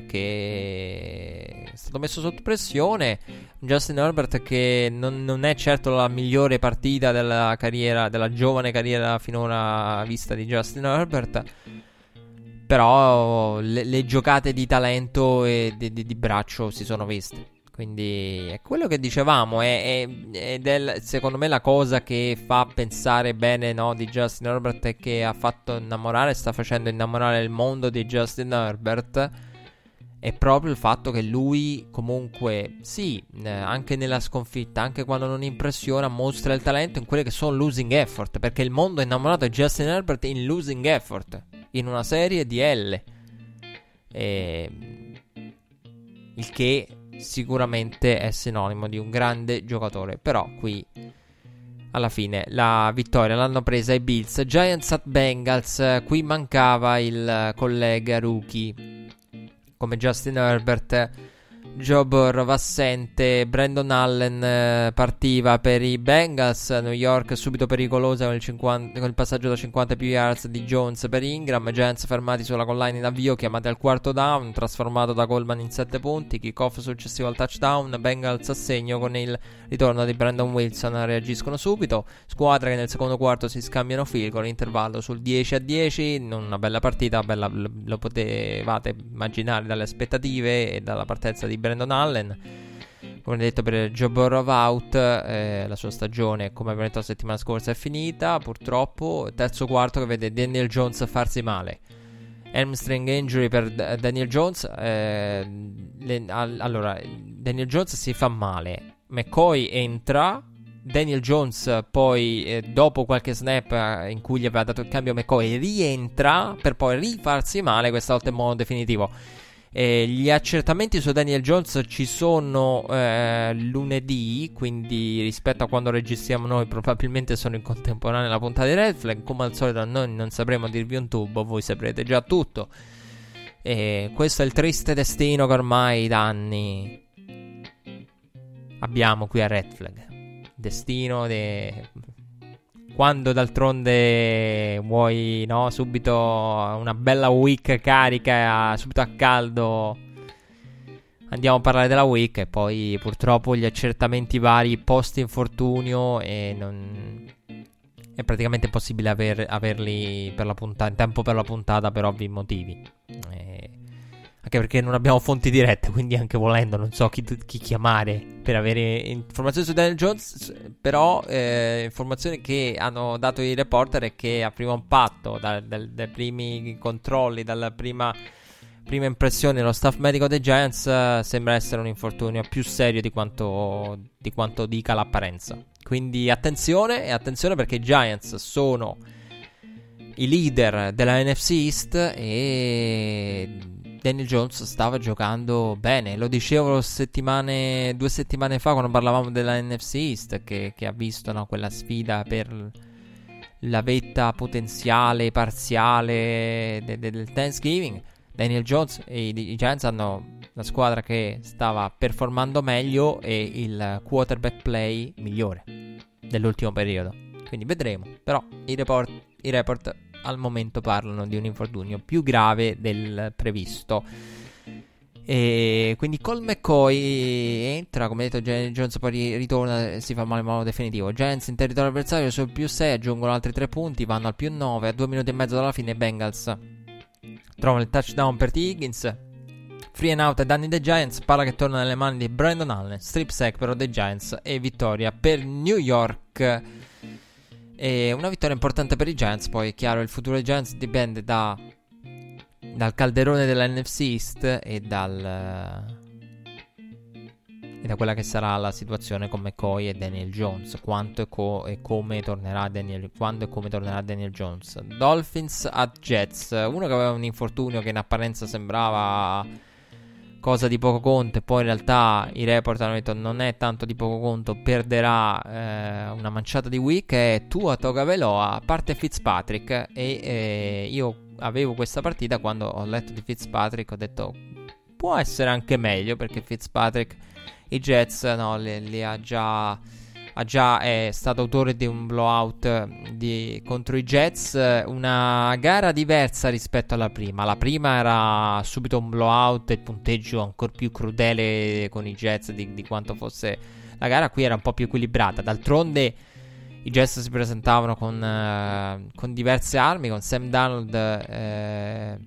che è stato messo sotto pressione, un Justin Herbert che non, non è certo la migliore partita della carriera, della giovane carriera finora vista di Justin Herbert, però le, le giocate di talento e di, di, di braccio si sono viste. Quindi è quello che dicevamo, è, è, è del, secondo me la cosa che fa pensare bene, no, di Justin Herbert, e che ha fatto innamorare, sta facendo innamorare il mondo di Justin Herbert, è proprio il fatto che lui comunque, sì, eh, anche nella sconfitta, anche quando non impressiona, mostra il talento in quelle che sono losing effort, perché il mondo è innamorato di Justin Herbert in losing effort, in una serie di L, e... il che... sicuramente è sinonimo di un grande giocatore. Però qui alla fine la vittoria l'hanno presa i Bills. Giants at Bengals, qui mancava il collega rookie come Justin Herbert, Joe Burrow assente, Brandon Allen partiva per i Bengals, New York subito pericolosa con il, cinquanta, con il passaggio da cinquanta più yards di Jones per Ingram. Giants fermati sulla colline in avvio, chiamati al quarto down, trasformato da Coleman in sette punti, kick off successivo al touchdown, Bengals a segno con il ritorno di Brandon Wilson, reagiscono subito, squadra che nel secondo quarto si scambiano field con l'intervallo sul dieci a dieci. Non una bella partita, bella, lo potevate immaginare dalle aspettative e dalla partenza di Brandon Allen. Come detto, per Joe Burrow out, eh, la sua stagione, come abbiamo detto la settimana scorsa, è finita purtroppo. Terzo quarto che vede Daniel Jones farsi male, hamstring injury per Daniel Jones, eh, le, all- allora Daniel Jones si fa male, McCoy entra, Daniel Jones poi, eh, dopo qualche snap eh, in cui gli aveva dato il cambio McCoy, rientra per poi rifarsi male, questa volta in modo definitivo. Eh, gli accertamenti su Daniel Jones ci sono eh, lunedì, quindi rispetto a quando registriamo noi probabilmente sono in contemporanea la puntata di Red Flag. Come al solito noi non sapremo dirvi un tubo, voi saprete già tutto. Eh, questo è il triste destino che ormai da anni abbiamo qui a Red Flag, destino de... quando d'altronde vuoi, no, subito una bella week carica, subito a caldo andiamo a parlare della week, e poi purtroppo gli accertamenti vari post infortunio, e non è praticamente impossibile aver, averli per la puntata, in tempo per la puntata, per ovvi motivi, e... anche perché non abbiamo fonti dirette, quindi anche volendo non so chi, chi chiamare per avere informazioni su Daniel Jones. Però eh, informazioni che hanno dato i reporter è che a primo impatto, da, da, dai primi controlli, dalla prima, prima impressione, lo staff medico dei Giants eh, sembra essere un infortunio più serio di quanto, di quanto dica l'apparenza. Quindi attenzione, e attenzione perché i Giants sono i leader della N F C East e... Daniel Jones stava giocando bene, lo dicevo settimane, due settimane fa quando parlavamo della N F C East, che, che ha visto, no, quella sfida per la vetta potenziale parziale de, de, del Thanksgiving. Daniel Jones e i, i Giants hanno la squadra che stava performando meglio e il quarterback play migliore dell'ultimo periodo, quindi vedremo. Però i report, i report al momento parlano di un infortunio più grave del previsto, e quindi col McCoy entra, come detto Daniel Jones poi ritorna e si fa male in modo definitivo. Giants in territorio avversario sul più sei, aggiungono altri tre punti, vanno al più nove, a due minuti e mezzo dalla fine Bengals trovano il touchdown per T. Higgins, free and out ai danni dei Giants, palla che torna nelle mani di Brandon Allen, strip sack però dei Giants e vittoria per New York. E una vittoria importante per i Giants. Poi è chiaro, il futuro dei Giants dipende da, dal calderone della N F C East e dal e da quella che sarà la situazione con McCoy e Daniel Jones, quanto e, co- e come tornerà Daniel, quando e come tornerà Daniel Jones. Dolphins at Jets, uno che aveva un infortunio che in apparenza sembrava cosa di poco conto, e poi in realtà i report hanno detto non è tanto di poco conto, perderà eh, una manciata di week, è Tua Tagovailoa, a parte Fitzpatrick. E eh, io avevo questa partita, quando ho letto di Fitzpatrick ho detto può essere anche meglio, perché Fitzpatrick i Jets no, li, li ha già... Ha già è stato autore di un blowout di, contro i Jets, una gara diversa rispetto alla prima. La prima era subito un blowout e punteggio ancora più crudele con i Jets di, di quanto fosse la gara. Qui era un po' più equilibrata. D'altronde i Jets si presentavano con, eh, con diverse armi, con Sam Darnold eh,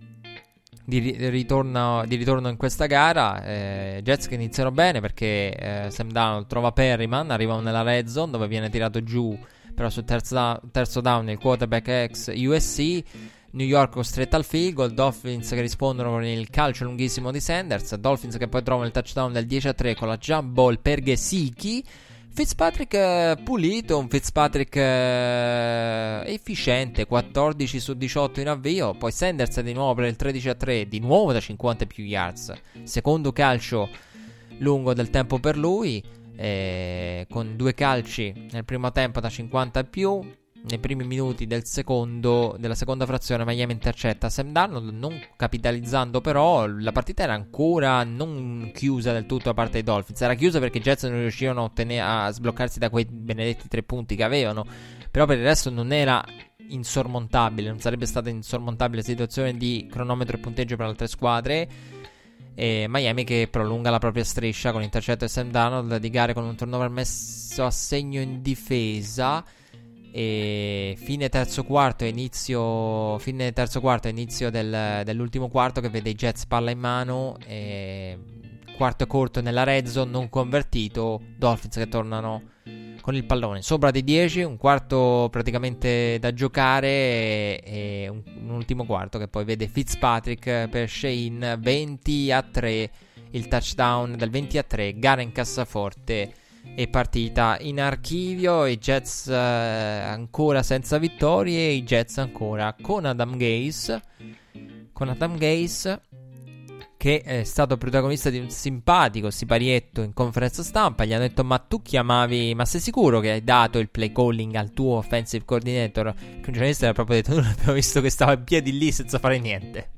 di, ritorno, di ritorno in questa gara. eh, Jets che iniziano bene, perché eh, Sam Darnold trova Perryman, arrivano nella red zone dove viene tirato giù, però sul terzo, da- terzo down il quarterback ex U S C. New York costretta al field goal, Dolphins che rispondono con il calcio lunghissimo di Sanders, Dolphins che poi trovano il touchdown del dieci a tre con la jump ball per Gesicki. Fitzpatrick eh, pulito, un Fitzpatrick eh, efficiente, quattordici su diciotto in avvio. Poi Sanders di nuovo per il tredici a tre, di nuovo da cinquanta e più yards, secondo calcio lungo del tempo per lui, eh, con due calci nel primo tempo da cinquanta e più. Nei primi minuti del secondo, della seconda frazione Miami intercetta Sam Darnold, non capitalizzando, però la partita era ancora non chiusa del tutto da parte dei Dolphins. Era chiusa perché i Jets non riuscivano a, ottenere, a sbloccarsi da quei benedetti tre punti che avevano, però per il resto non era insormontabile, non sarebbe stata insormontabile la situazione di cronometro e punteggio per altre squadre. E Miami che prolunga la propria striscia con l'intercetto di Sam Darnold di gare con un turnover messo a segno in difesa. E fine terzo quarto, inizio fine terzo quarto, inizio del, dell'ultimo quarto, che vede i Jets palla in mano, e quarto e corto nella red zone non convertito, Dolphins che tornano con il pallone sopra di dieci, un quarto praticamente da giocare, e, e un, un ultimo quarto che poi vede Fitzpatrick per Shane, venti a tre, il touchdown del venti a tre, gara in cassaforte e partita in archivio. I Jets eh, ancora senza vittorie, i Jets ancora con Adam Gase con Adam Gase che è stato protagonista di un simpatico siparietto in conferenza stampa. Gli hanno detto ma tu chiamavi, ma sei sicuro che hai dato il play calling al tuo offensive coordinator? Il giornalista era proprio detto, noi abbiamo visto che stava in piedi lì senza fare niente.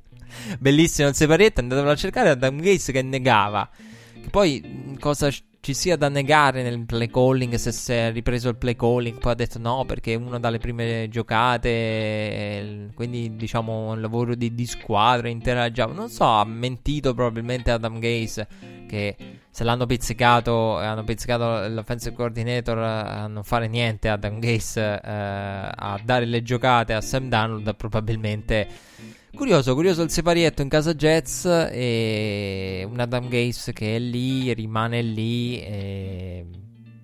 Bellissimo il siparietto, andatevelo a cercare. Adam Gase che negava, che poi cosa ci sia da negare nel play calling, se si è ripreso il play calling, poi ha detto no perché è una dalle prime giocate, quindi diciamo un lavoro di, di squadra interagiamo, non so, ha mentito probabilmente Adam Gase, che se l'hanno pizzicato, hanno pizzicato l'offensive coordinator a non fare niente, Adam Gase eh, a dare le giocate a Sam Darnold probabilmente. Curioso, curioso il separietto in casa Jets, e un Adam Gase che è lì, rimane lì, e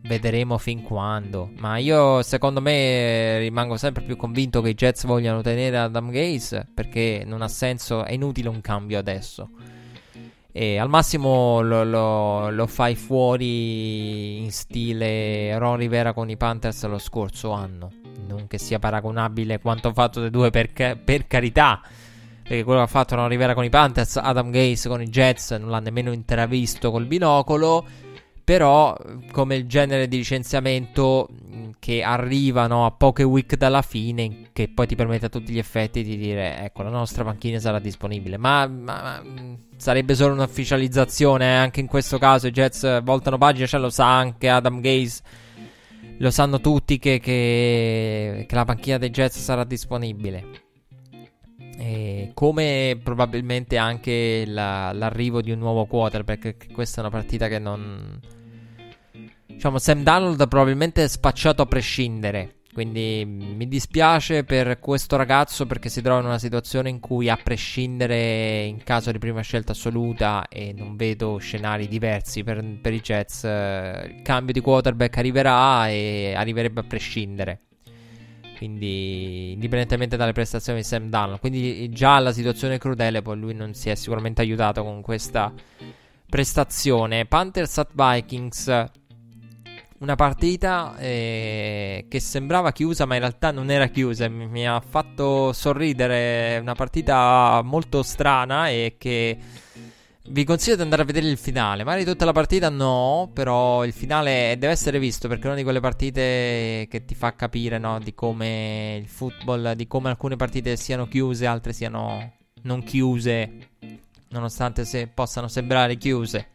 vedremo fin quando. Ma io secondo me rimango sempre più convinto che i Jets vogliano tenere Adam Gase, perché non ha senso, è inutile un cambio adesso. E al massimo lo, lo, lo fai fuori in stile Ron Rivera con i Panthers lo scorso anno. Non che sia paragonabile quanto fatto dei due, per, ca- per carità, perché quello che ha fatto Ron Rivera con i Panthers, Adam Gase con i Jets non l'ha nemmeno intravisto col binocolo, però come il genere di licenziamento che arrivano a poche week dalla fine, che poi ti permette a tutti gli effetti di dire ecco la nostra panchina sarà disponibile, ma, ma, ma sarebbe solo un'ufficializzazione. Anche in questo caso i Jets voltano pagina, cioè lo sa anche Adam Gase, lo sanno tutti che, che, che la panchina dei Jets sarà disponibile. E come probabilmente anche la, l'arrivo di un nuovo quarterback, perché questa è una partita che non, diciamo, Sam Darnold probabilmente è spacciato a prescindere, quindi mi dispiace per questo ragazzo, perché si trova in una situazione in cui a prescindere in caso di prima scelta assoluta, e non vedo scenari diversi per, per i Jets, il cambio di quarterback arriverà e arriverebbe a prescindere, quindi indipendentemente dalle prestazioni di Sam Darnold. Quindi già la situazione è crudele, poi lui non si è sicuramente aiutato con questa prestazione. Panthers at Vikings, una partita eh, che sembrava chiusa ma in realtà non era chiusa, mi, mi ha fatto sorridere, una partita molto strana e che vi consiglio di andare a vedere il finale. Magari tutta la partita no, però il finale deve essere visto, perché è una di quelle partite che ti fa capire, no, di come il football, di come alcune partite siano chiuse, altre siano non chiuse, nonostante se possano sembrare chiuse.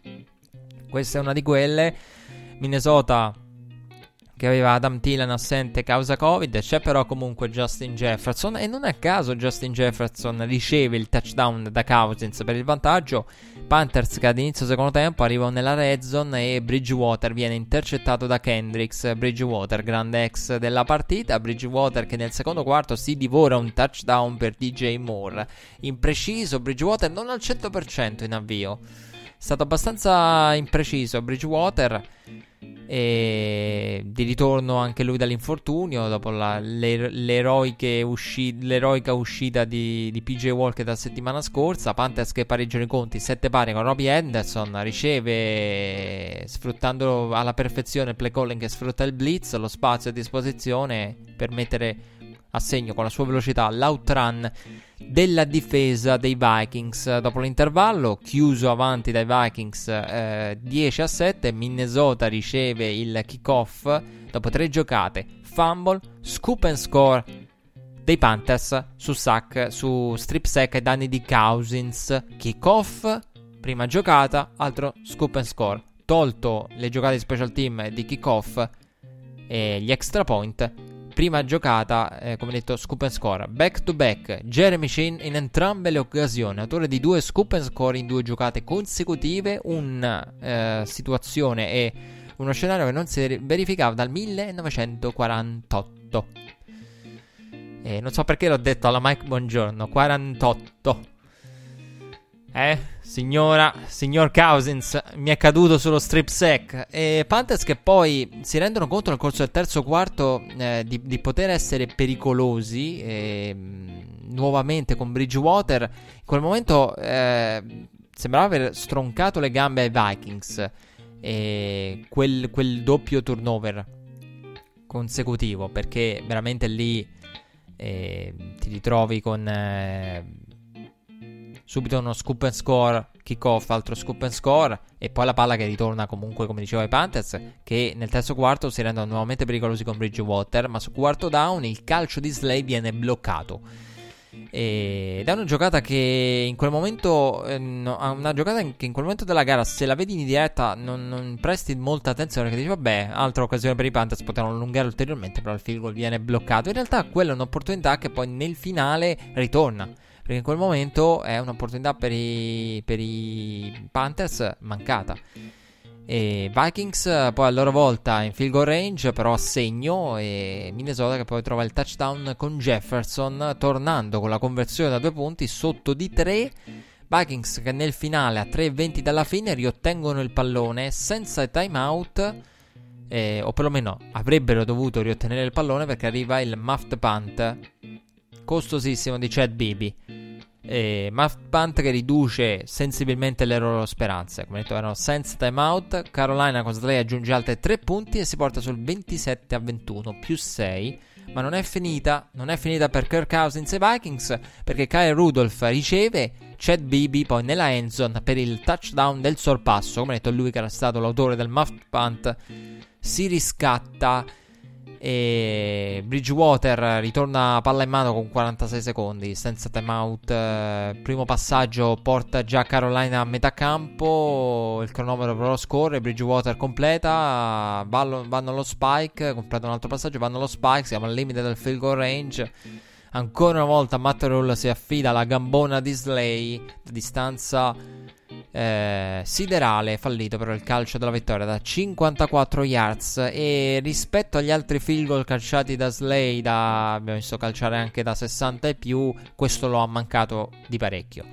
Questa è una di quelle. Minnesota, che aveva Adam Thielen assente causa Covid, c'è però comunque Justin Jefferson, e non a caso Justin Jefferson riceve il touchdown da Cousins per il vantaggio. Panthers che ad inizio secondo tempo arrivano nella red zone e Bridgewater viene intercettato da Kendricks. Bridgewater, grande ex della partita, Bridgewater che nel secondo quarto si divora un touchdown per D J Moore, impreciso Bridgewater, non al cento per cento in avvio, è stato abbastanza impreciso Bridgewater. E di ritorno anche lui dall'infortunio, dopo la, l'er- l'eroiche usci- l'eroica uscita di, di P J Walker la settimana scorsa. Panthers che pareggiano i conti sette pari con Robbie Anderson, riceve sfruttando alla perfezione il play calling che sfrutta il blitz, lo spazio a disposizione per mettere a segno con la sua velocità l'outrun della difesa dei Vikings. Dopo l'intervallo, chiuso avanti dai Vikings eh, dieci a sette, Minnesota riceve il kickoff dopo tre giocate, fumble, scoop and score dei Panthers su sack, su strip sack ai danni di Cousins. Kickoff, prima giocata, altro scoop and score. Tolto le giocate di special team di kickoff e gli extra point, prima giocata, eh, come detto, scoop and score back to back. Jeremy Chin in entrambe le occasioni, autore di due scoop and score in due giocate consecutive. Una eh, situazione e uno scenario che non si verificava dal millenovecentoquarantotto. E non so perché l'ho detto alla Mike Buongiorno, quarantotto. Eh, signora, signor Cousins mi è caduto sullo strip sack. E Panthers che poi si rendono conto nel corso del terzo quarto eh, di, di poter essere pericolosi eh, nuovamente con Bridgewater. In quel momento eh, sembrava aver stroncato le gambe ai Vikings eh, quel, quel doppio turnover consecutivo, perché veramente lì eh, ti ritrovi con... Eh, subito uno scoop and score, kickoff, altro scoop and score, e poi la palla che ritorna comunque, come dicevo, ai Panthers, che nel terzo quarto si rendono nuovamente pericolosi con Bridgewater, ma su quarto down il calcio di Slay viene bloccato. E... ed è una giocata che in quel momento eh, no, una giocata che in quel momento della gara, se la vedi in diretta, non, non presti molta attenzione, che dici vabbè, altra occasione per i Panthers, potevano allungare ulteriormente, però il field goal viene bloccato. In realtà quella è un'opportunità che poi nel finale ritorna, perché in quel momento è un'opportunità per i, per i Panthers mancata. E Vikings poi a loro volta in field goal range, però a segno, e Minnesota che poi trova il touchdown con Jefferson, tornando con la conversione da due punti sotto di tre. Vikings che nel finale a tre e venti dalla fine riottengono il pallone senza timeout, eh, o perlomeno avrebbero dovuto riottenere il pallone, perché arriva il muffed punt costosissimo di Chad Beebe, eh, muff punt che riduce sensibilmente le loro speranze. Come detto, erano senza timeout. Carolina con Slay aggiunge altri tre punti e si porta sul ventisette a ventuno più sei. Ma non è finita, non è finita per Kirk Cousins e Vikings, perché Kyle Rudolph riceve Chad Beebe poi nella endzone per il touchdown del sorpasso. Come detto, lui che era stato l'autore del muff punt si riscatta. E Bridgewater ritorna palla in mano con quarantasei secondi senza timeout, eh, primo passaggio porta già Carolina a metà campo, il cronometro però scorre, Bridgewater completa, vanno, vanno allo spike, completa un altro passaggio, vanno allo spike, siamo al limite del field goal range. Ancora una volta Matt Rule si affida alla gambona di Slay da distanza Eh, siderale, fallito però il calcio della vittoria da cinquantaquattro yards. E rispetto agli altri field goal calciati da Slay, da, abbiamo visto calciare anche da sessanta e più, questo lo ha mancato di parecchio.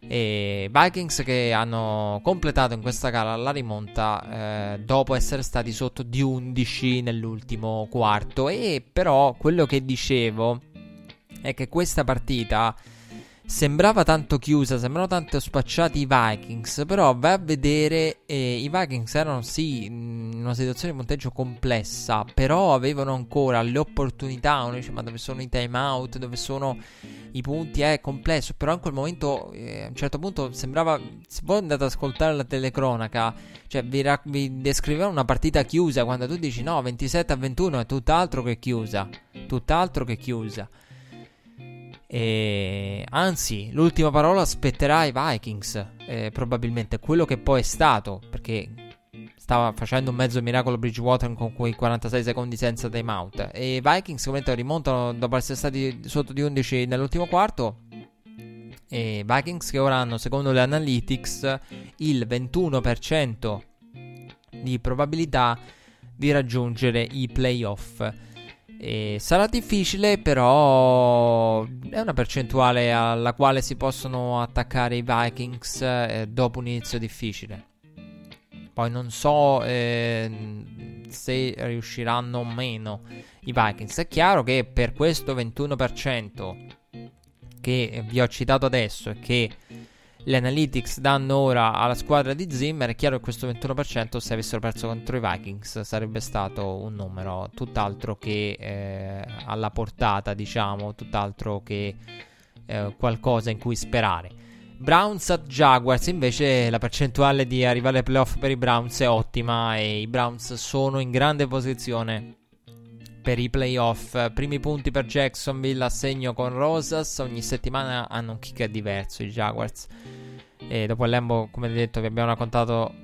E Vikings che hanno completato in questa gara la rimonta eh, dopo essere stati sotto di undici nell'ultimo quarto. E però quello che dicevo è che questa partita Sembrava tanto chiusa, sembravano tanto spacciati i Vikings, però vai a vedere, eh, i Vikings erano sì in una situazione di punteggio complessa, però avevano ancora le opportunità, uno dice ma dove sono i time out, dove sono i punti, è eh, complesso, però in quel momento eh, a un certo punto sembrava, se voi andate ad ascoltare la telecronaca, cioè vi, ra- vi descrivevano una partita chiusa, quando tu dici no, ventisette a ventuno è tutt'altro che chiusa, tutt'altro che chiusa. E anzi, l'ultima parola spetterà ai Vikings, eh, probabilmente quello che poi è stato, perché stava facendo un mezzo miracolo Bridgewater con quei quarantasei secondi senza time out, e i Vikings ovviamente rimontano dopo essere stati sotto di undici nell'ultimo quarto, e Vikings che ora hanno, secondo le Analytics, il ventuno per cento di probabilità di raggiungere i playoff. E sarà difficile, però è una percentuale alla quale si possono attaccare i Vikings eh, dopo un inizio difficile. Poi non so eh, se riusciranno o meno i Vikings. È chiaro che per questo ventuno per cento che vi ho citato adesso e che le Analytics danno ora alla squadra di Zimmer, è chiaro che questo ventuno per cento, se avessero perso contro i Vikings, sarebbe stato un numero tutt'altro che eh, alla portata, diciamo, tutt'altro che eh, qualcosa in cui sperare. Browns at Jaguars, invece la percentuale di arrivare ai playoff per i Browns è ottima e i Browns sono in grande posizione per i playoff. Primi punti per Jacksonville, assegno con Rosas. Ogni settimana hanno un kicker diverso i Jaguars, e dopo il Lambo, come detto, vi abbiamo raccontato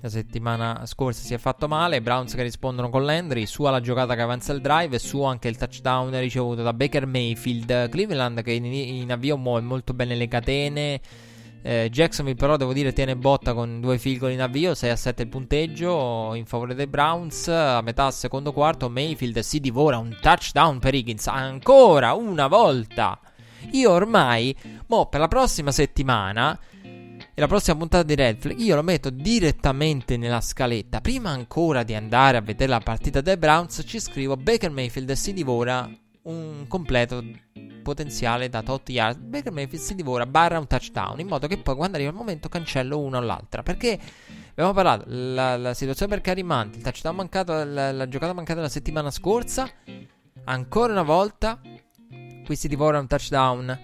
la settimana scorsa, si è fatto male. Browns che rispondono con Landry, sua la giocata che avanza il drive e su anche il touchdown ricevuto da Baker Mayfield. Cleveland che in, in avvio muove molto bene le catene. Eh, Jacksonville però devo dire tiene botta con due field goal in avvio, sei a sette il punteggio in favore dei Browns. A metà secondo quarto Mayfield si divora un touchdown per Higgins, ancora una volta. Io ormai mo per la prossima settimana e la prossima puntata di Red Flag io lo metto direttamente nella scaletta, prima ancora di andare a vedere la partita dei Browns ci scrivo Baker Mayfield si divora un completo potenziale da tot yard, Baker Mayfield si divora barra un touchdown, in modo che poi quando arriva il momento cancello uno o l'altra, perché abbiamo parlato la, la situazione per Kareem Hunt, il touchdown mancato, la, la giocata mancata la settimana scorsa, ancora una volta qui si divora un touchdown,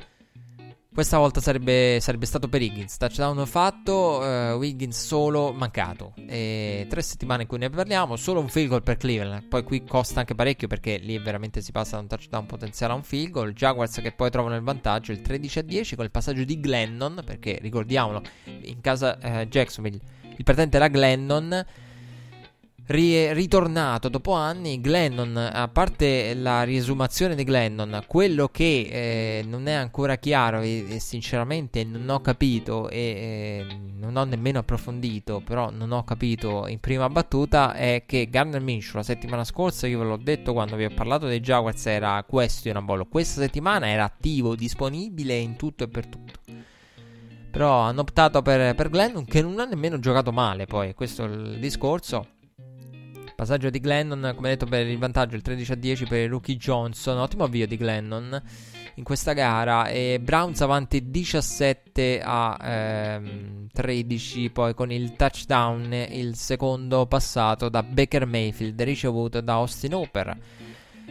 questa volta sarebbe, sarebbe stato per Higgins, touchdown fatto, uh, Higgins solo mancato, e tre settimane in cui ne parliamo, solo un field goal per Cleveland, poi qui costa anche parecchio perché lì veramente si passa da un touchdown potenziale a un field goal. Jaguars che poi trovano il vantaggio il tredici a dieci con il passaggio di Glennon, perché ricordiamolo in casa uh, Jacksonville il partente era Glennon, ritornato dopo anni. Glennon, a parte la riesumazione di Glennon, quello che eh, non è ancora chiaro e, e sinceramente non ho capito e eh, non ho nemmeno approfondito, però non ho capito in prima battuta, è che Gardner Minshew la settimana scorsa, io ve l'ho detto quando vi ho parlato dei Jaguars, era questionable, questa settimana era attivo, disponibile in tutto e per tutto, però hanno optato per, per Glennon che non ha nemmeno giocato male, poi questo è il discorso. Passaggio di Glennon, come detto, per il vantaggio il tredici a dieci per il rookie Johnson. Ottimo avvio di Glennon in questa gara. E Browns avanti diciassette a tredici. Poi con il touchdown, il secondo passato da Baker Mayfield, ricevuto da Austin Hooper.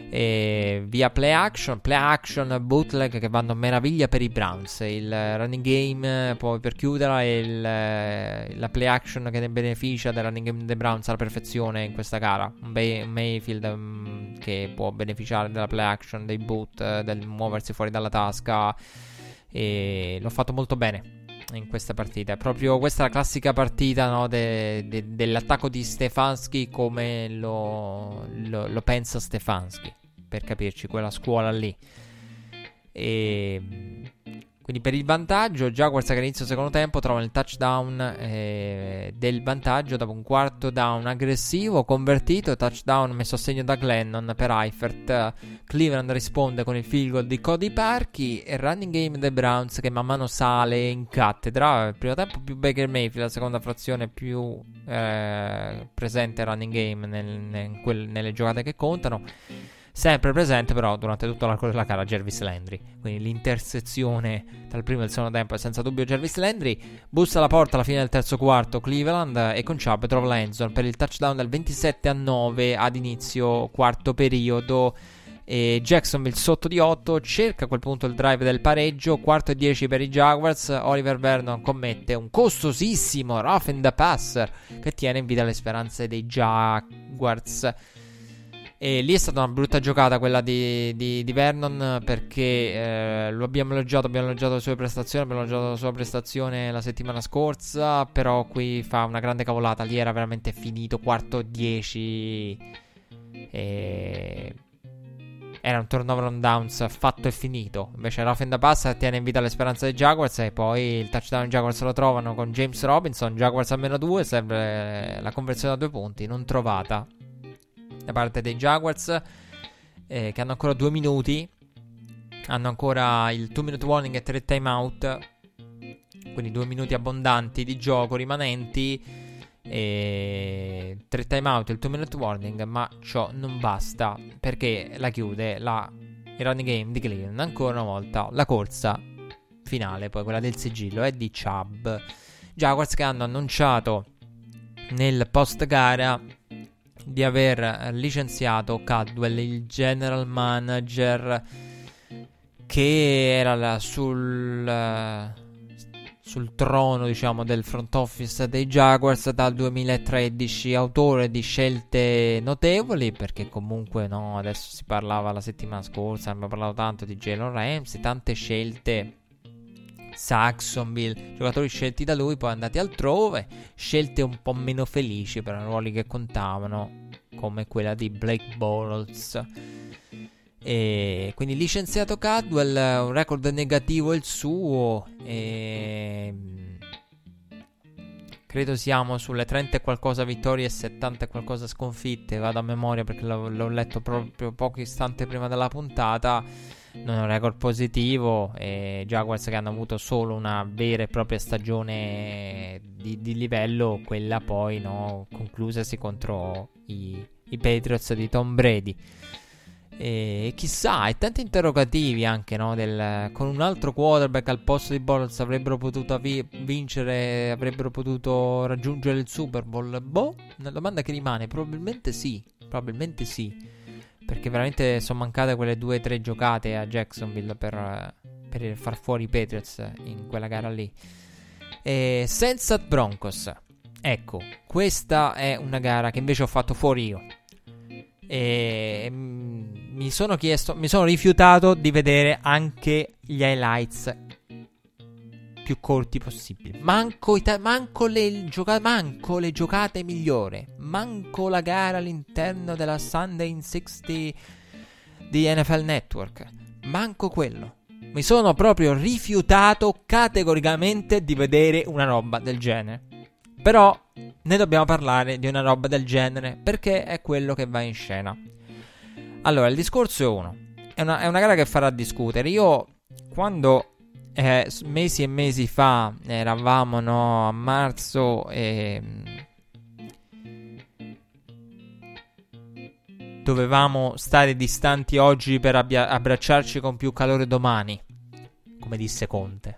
E via play action, play action, bootleg che vanno a meraviglia per i Browns. Il running game poi per chiuderla e il, la play action che ne beneficia del running game dei Browns alla perfezione in questa gara. Un Bay- Mayfield um, che può beneficiare della play action, dei boot, del muoversi fuori dalla tasca, e l'ho fatto molto bene in questa partita. Proprio questa è la classica partita, no, de, de, dell'attacco di Stefanski come lo, lo, lo pensa Stefanski, per capirci, quella scuola lì. E quindi per il vantaggio Jaguars che all'inizio del secondo tempo trovano il touchdown eh, del vantaggio dopo un quarto down aggressivo convertito, touchdown messo a segno da Glennon per Eifert. Cleveland risponde con il field goal di Cody Parkey e running game dei Browns che man mano sale in cattedra. Il primo tempo più Baker Mayfield, la seconda frazione più eh, presente running game nel, nel, quel, nelle giocate che contano. sempre presente però durante tutto l'arco della gara Jarvis Landry, quindi l'intersezione tra il primo e il secondo tempo è senza dubbio Jarvis Landry. Bussa alla porta alla fine del terzo quarto Cleveland e con Chubb trova la endzone per il touchdown del ventisette a nove ad inizio quarto periodo. E Jacksonville sotto di otto, cerca a quel punto il drive del pareggio, quarto e dieci per i Jaguars. Oliver Vernon commette un costosissimo rough in the passer che tiene in vita le speranze dei Jaguars. E lì è stata una brutta giocata quella di, di, di Vernon, perché eh, lo abbiamo elogiato, abbiamo elogiato le sue prestazioni, abbiamo elogiato la sua prestazione la settimana scorsa, però qui fa una grande cavolata, lì era veramente finito, quarto e dieci e... era un turnover on downs fatto e finito. Invece Ruff in the Pass tiene in vita le speranze dei Jaguars e poi il touchdown Jaguars lo trovano con James Robinson. Jaguars a meno due, serve la conversione a due punti non trovata da parte dei Jaguars, eh, che hanno ancora due minuti, hanno ancora il two minute warning e tre time out, quindi due minuti abbondanti di gioco rimanenti e tre time out e il two minute warning, ma ciò non basta perché la chiude la il running game di Cleveland, ancora una volta la corsa finale, poi quella del sigillo è di Chubb. Jaguars che hanno annunciato nel post gara di aver licenziato Caldwell, il general manager, che era là sul sul trono, diciamo, del front office dei Jaguars dal duemilatredici, autore di scelte notevoli, perché comunque no, adesso si parlava la settimana scorsa, abbiamo parlato tanto di Jalen Ramsey, tante scelte, Saxonville, giocatori scelti da lui, poi andati altrove, scelte un po' meno felici per ruoli che contavano, come quella di Blake Bortles. E quindi licenziato Caldwell, un record negativo il suo, e credo siamo sulle trenta e qualcosa vittorie e settanta e qualcosa sconfitte, vado a memoria perché l'ho, l'ho letto proprio poco istante prima della puntata. Non è un record positivo e Jaguars che hanno avuto solo una vera e propria stagione di, di livello, quella poi no, conclusasi contro i, i Patriots di Tom Brady. E chissà, e tanti interrogativi anche, no, del, con un altro quarterback al posto di Bortles avrebbero potuto vi- vincere, avrebbero potuto raggiungere il Super Bowl. Boh, una domanda che rimane, probabilmente sì, probabilmente sì, perché veramente sono mancate quelle due o tre giocate a Jacksonville per, per far fuori i Patriots in quella gara lì. E senza Broncos, ecco, questa è una gara che invece ho fatto fuori io. E mi sono chiesto, mi sono rifiutato di vedere anche gli highlights più corti possibili. Manco, ita- manco, le gioca- manco le giocate migliori, manco la gara all'interno della Sunday in sessanta di N F L Network, manco quello. Mi sono proprio rifiutato categoricamente di vedere una roba del genere. Però ne dobbiamo parlare di una roba del genere, perché è quello che va in scena. Allora, il discorso è uno. È una, è una gara che farà discutere. Io, quando eh, mesi e mesi fa eravamo no, a marzo, e dovevamo stare distanti oggi per abbia- abbracciarci con più calore domani, come disse Conte.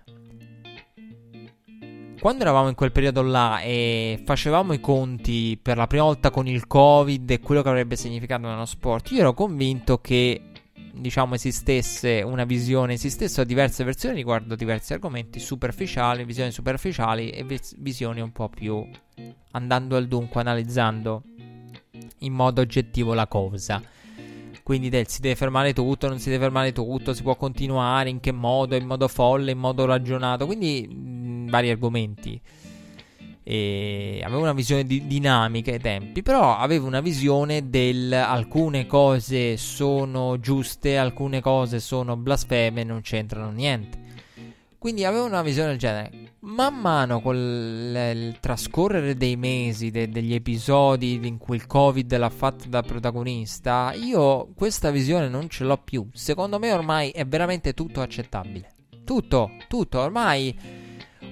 Quando eravamo in quel periodo là e facevamo i conti per la prima volta con il Covid e quello che avrebbe significato nello sport, io ero convinto che, diciamo, esistesse una visione, esistessero diverse versioni riguardo diversi argomenti superficiali, visioni superficiali e vis- visioni un po' più andando al dunque, analizzando in modo oggettivo la cosa. Quindi del, si deve fermare tutto, non si deve fermare tutto, si può continuare, in che modo, in modo folle, in modo ragionato, quindi vari argomenti. E avevo una visione di dinamica ai tempi, però avevo una visione del alcune cose sono giuste, alcune cose sono blasfeme, non c'entrano niente. Quindi avevo una visione del genere. Man mano col il trascorrere dei mesi, de, degli episodi in cui il Covid l'ha fatta da protagonista, io questa visione non ce l'ho più. Secondo me ormai è veramente tutto accettabile. Tutto, tutto, ormai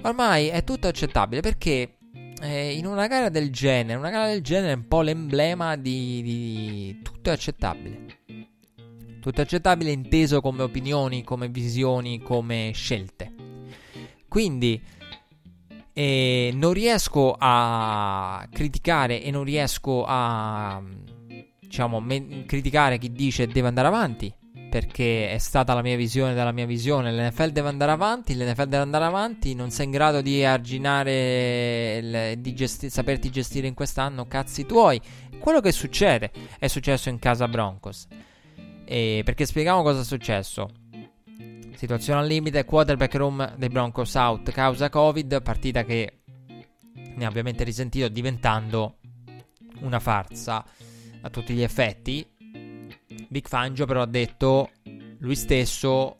Ormai è tutto accettabile, perché eh, in una gara del genere, una gara del genere è un po' l'emblema di, di tutto è accettabile. Tutto accettabile inteso come opinioni, come visioni, come scelte. Quindi eh, non riesco a criticare e non riesco a diciamo me- criticare chi dice deve andare avanti, perché è stata la mia visione della mia visione. L'N F L deve andare avanti, l'N F L deve andare avanti, non sei in grado di arginare, il, di gesti- saperti gestire in quest'anno, cazzi tuoi. Quello che succede è successo in casa Broncos. E perché spieghiamo cosa è successo. Situazione al limite, quarterback room dei Broncos out, causa Covid, partita che ne ha ovviamente risentito diventando una farsa a tutti gli effetti. Big Fangio però ha detto lui stesso,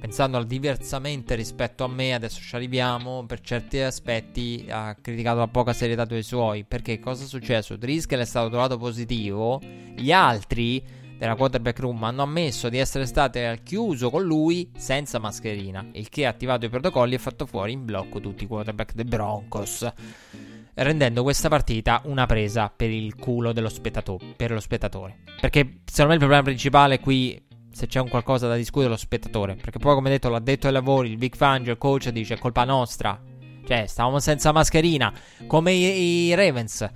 pensando al diversamente rispetto a me, adesso ci arriviamo, per certi aspetti ha criticato la poca serietà dei suoi, perché cosa è successo? Driscoll è stato trovato positivo, gli altri della quarterback room hanno ammesso di essere stati al chiuso con lui senza mascherina, il che ha attivato i protocolli e fatto fuori in blocco tutti i quarterback dei Broncos, rendendo questa partita una presa per il culo dello spettatore, per lo spettatore. Perché secondo me il problema principale qui, se c'è un qualcosa da discutere, è lo spettatore. Perché poi, come detto, l'addetto ai lavori, il Big Fangio, il coach dice è colpa nostra, cioè stavamo senza mascherina, come i, i Ravens,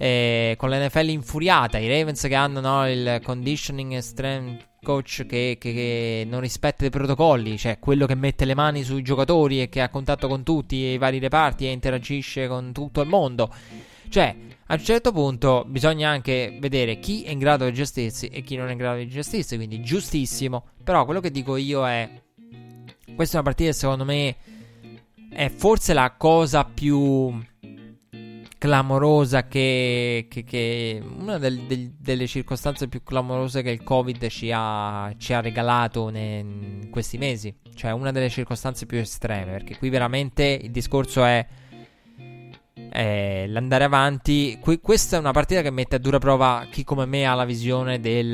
eh, con l'N F L infuriata, i Ravens che hanno no, il conditioning strength coach che, che, che non rispetta i protocolli, cioè quello che mette le mani sui giocatori e che ha contatto con tutti i vari reparti e interagisce con tutto il mondo. Cioè, a un certo punto bisogna anche vedere chi è in grado di gestirsi e chi non è in grado di gestirsi, quindi giustissimo. Però quello che dico io è, questa è una partita che secondo me è forse la cosa più clamorosa che, che, che una del, del, delle circostanze più clamorose che il Covid ci ha, ci ha regalato ne, in questi mesi, cioè una delle circostanze più estreme, perché qui veramente il discorso è, è l'andare avanti. Qui, questa è una partita che mette a dura prova chi come me ha la visione del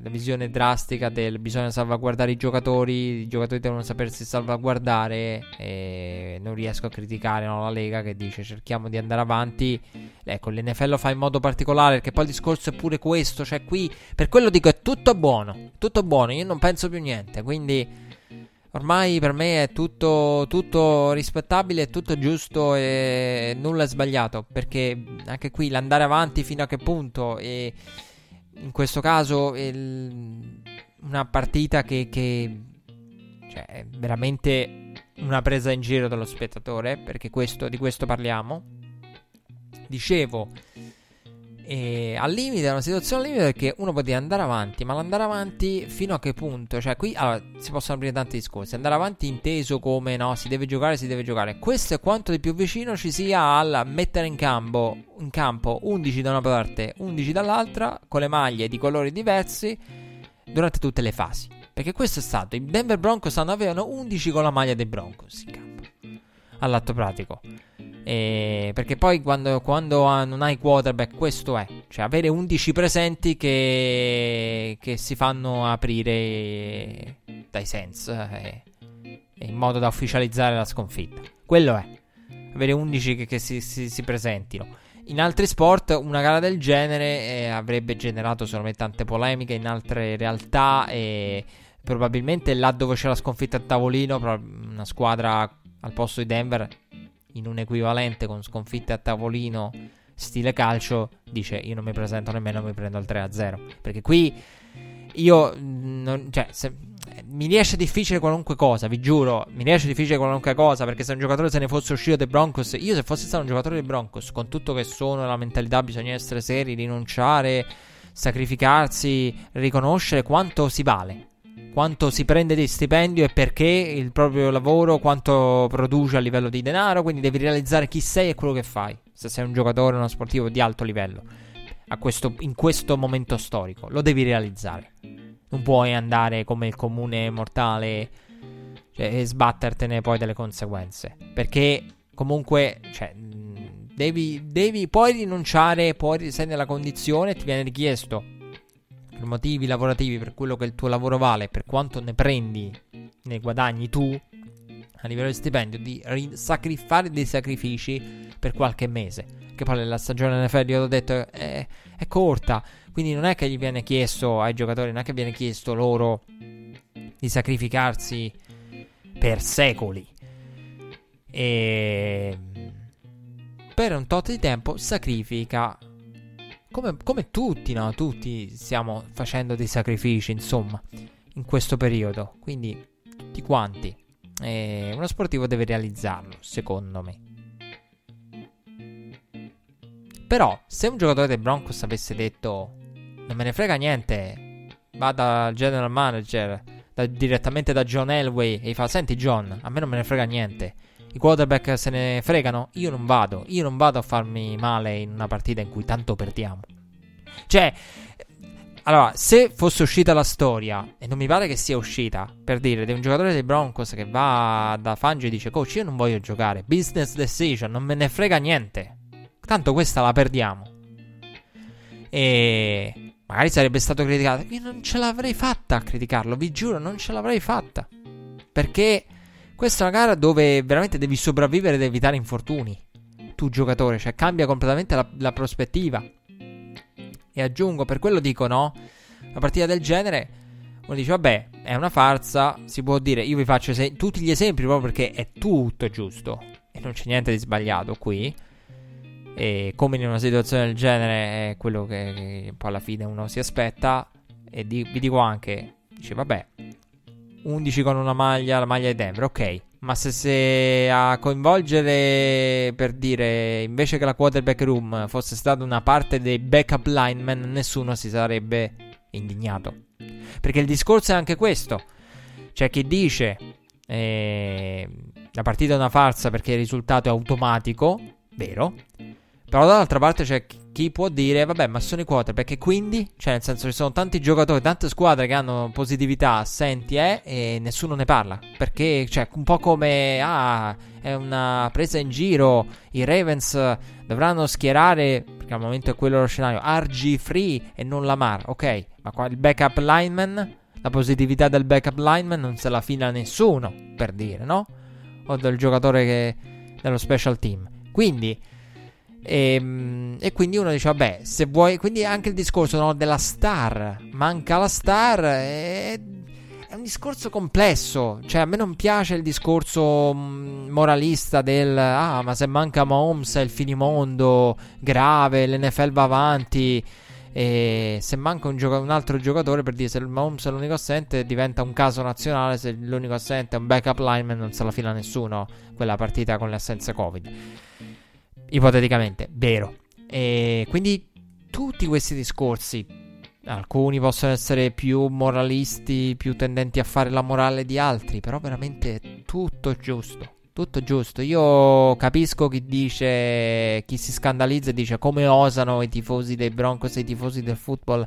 la visione drastica del bisogna salvaguardare i giocatori, i giocatori devono sapersi salvaguardare, e non riesco a criticare no, la Lega che dice cerchiamo di andare avanti. Ecco, l'N F L lo fa in modo particolare, perché poi il discorso è pure questo, cioè qui per quello dico è tutto buono, tutto buono, io non penso più niente, quindi ormai per me è tutto, tutto rispettabile, è tutto giusto e nulla è sbagliato, perché anche qui l'andare avanti fino a che punto, e in questo caso il, una partita che, che cioè, è veramente una presa in giro dello spettatore, perché questo, di questo parliamo. Dicevo, e al limite è una situazione al limite, perché uno può dire andare avanti, ma l'andare avanti fino a che punto? Cioè qui allora, si possono aprire tanti discorsi. Andare avanti inteso come no, si deve giocare, si deve giocare. Questo è quanto di più vicino ci sia al mettere in campo, in campo undici da una parte, undici dall'altra, con le maglie di colori diversi durante tutte le fasi. Perché questo è stato, i Denver Broncos avevano undici con la maglia dei Broncos in campo all'atto pratico. Eh, perché poi quando, quando non hai quarterback, questo è, cioè avere undici presenti che, che si fanno aprire dai Sens eh, in modo da ufficializzare la sconfitta. Quello è avere undici che, che si, si, si presentino. In altri sport una gara del genere eh, avrebbe generato solamente tante polemiche, in altre realtà eh, probabilmente là dove c'è la sconfitta a tavolino, una squadra al posto di Denver in un equivalente con sconfitte a tavolino stile calcio dice io non mi presento nemmeno, mi prendo il tre a zero, perché qui io non, cioè se, mi riesce difficile qualunque cosa, vi giuro, mi riesce difficile qualunque cosa, perché se un giocatore se ne fosse uscito dei Broncos, io se fossi stato un giocatore dei Broncos, con tutto che sono la mentalità bisogna essere seri, rinunciare, sacrificarsi, riconoscere quanto si vale, quanto si prende di stipendio e perché il proprio lavoro, quanto produce a livello di denaro, quindi devi realizzare chi sei e quello che fai, se sei un giocatore o uno sportivo di alto livello a questo, in questo momento storico lo devi realizzare, non puoi andare come il comune mortale, cioè, e sbattertene poi delle conseguenze, perché comunque cioè, devi, devi poi rinunciare, poi sei nella condizione, ti viene richiesto per motivi lavorativi, per quello che il tuo lavoro vale, per quanto ne prendi, ne guadagni tu a livello di stipendio, di ri- sacri- fare dei sacrifici per qualche mese, che poi la stagione N F L io ho detto è, è corta, Quindi non è che gli viene chiesto ai giocatori, non è che viene chiesto loro di sacrificarsi per secoli. E per un tot di tempo sacrifica, come, come tutti, no? Tutti stiamo facendo dei sacrifici, insomma, in questo periodo. Quindi tutti quanti. E uno sportivo deve realizzarlo, secondo me. Però se un giocatore dei Broncos avesse detto non me ne frega niente, va dal general manager, da, direttamente da John Elway, e gli fa: senti John, a me non me ne frega niente, i quarterback se ne fregano, io non vado, io non vado a farmi male in una partita in cui tanto perdiamo. Cioè, allora, se fosse uscita la storia, e non mi pare che sia uscita, per dire, di un giocatore dei Broncos che va da Fangio e dice: coach, io non voglio giocare, business decision, non me ne frega niente, tanto questa la perdiamo. E magari sarebbe stato criticato. Io non ce l'avrei fatta a criticarlo, vi giuro, non ce l'avrei fatta. Perché questa è una gara dove veramente devi sopravvivere ed evitare infortuni, tu giocatore. Cioè cambia completamente la, la prospettiva. E aggiungo, per quello dico, no, una partita del genere, uno dice vabbè, è una farsa, si può dire. Io vi faccio es- tutti gli esempi proprio perché è tutto giusto e non c'è niente di sbagliato qui. E come in una situazione del genere è quello che, che poi alla fine uno si aspetta. E di, vi dico anche, dice vabbè, undici con una maglia, la maglia di Denver, ok, ma se, se a coinvolgere, per dire, invece che la quarterback room fosse stata una parte dei backup linemen, nessuno si sarebbe indignato. Perché il discorso è anche questo. C'è chi dice eh, la partita è una farsa perché il risultato è automatico, vero? Però dall'altra parte c'è chi può dire vabbè, ma sono i quarterback, e quindi, cioè nel senso, ci sono tanti giocatori, tante squadre che hanno positività, assenti eh, e nessuno ne parla. Perché, cioè, un po' come ah, è una presa in giro, i Ravens dovranno schierare, perché al momento è quello lo scenario, R G tre e non Lamar, ok, ma qua il backup lineman, la positività del backup lineman non se la fila nessuno, per dire, no? O del giocatore che, dello special team. Quindi E, e quindi uno dice vabbè, se vuoi, quindi anche il discorso, no, della star, manca la star, è, è un discorso complesso. Cioè a me non piace il discorso moralista del ah, ma se manca Mahomes è il finimondo, grave, l'N F L va avanti, e se manca un, gioca- un altro giocatore, per dire, se Mahomes è l'unico assente diventa un caso nazionale, se l'unico assente è un backup lineman non se la fila nessuno quella partita con le assenze Covid, ipoteticamente, vero? E quindi tutti questi discorsi, alcuni possono essere più moralisti, più tendenti a fare la morale di altri, però veramente tutto giusto, tutto giusto. Io capisco chi dice, chi si scandalizza e dice come osano i tifosi dei Broncos e i tifosi del football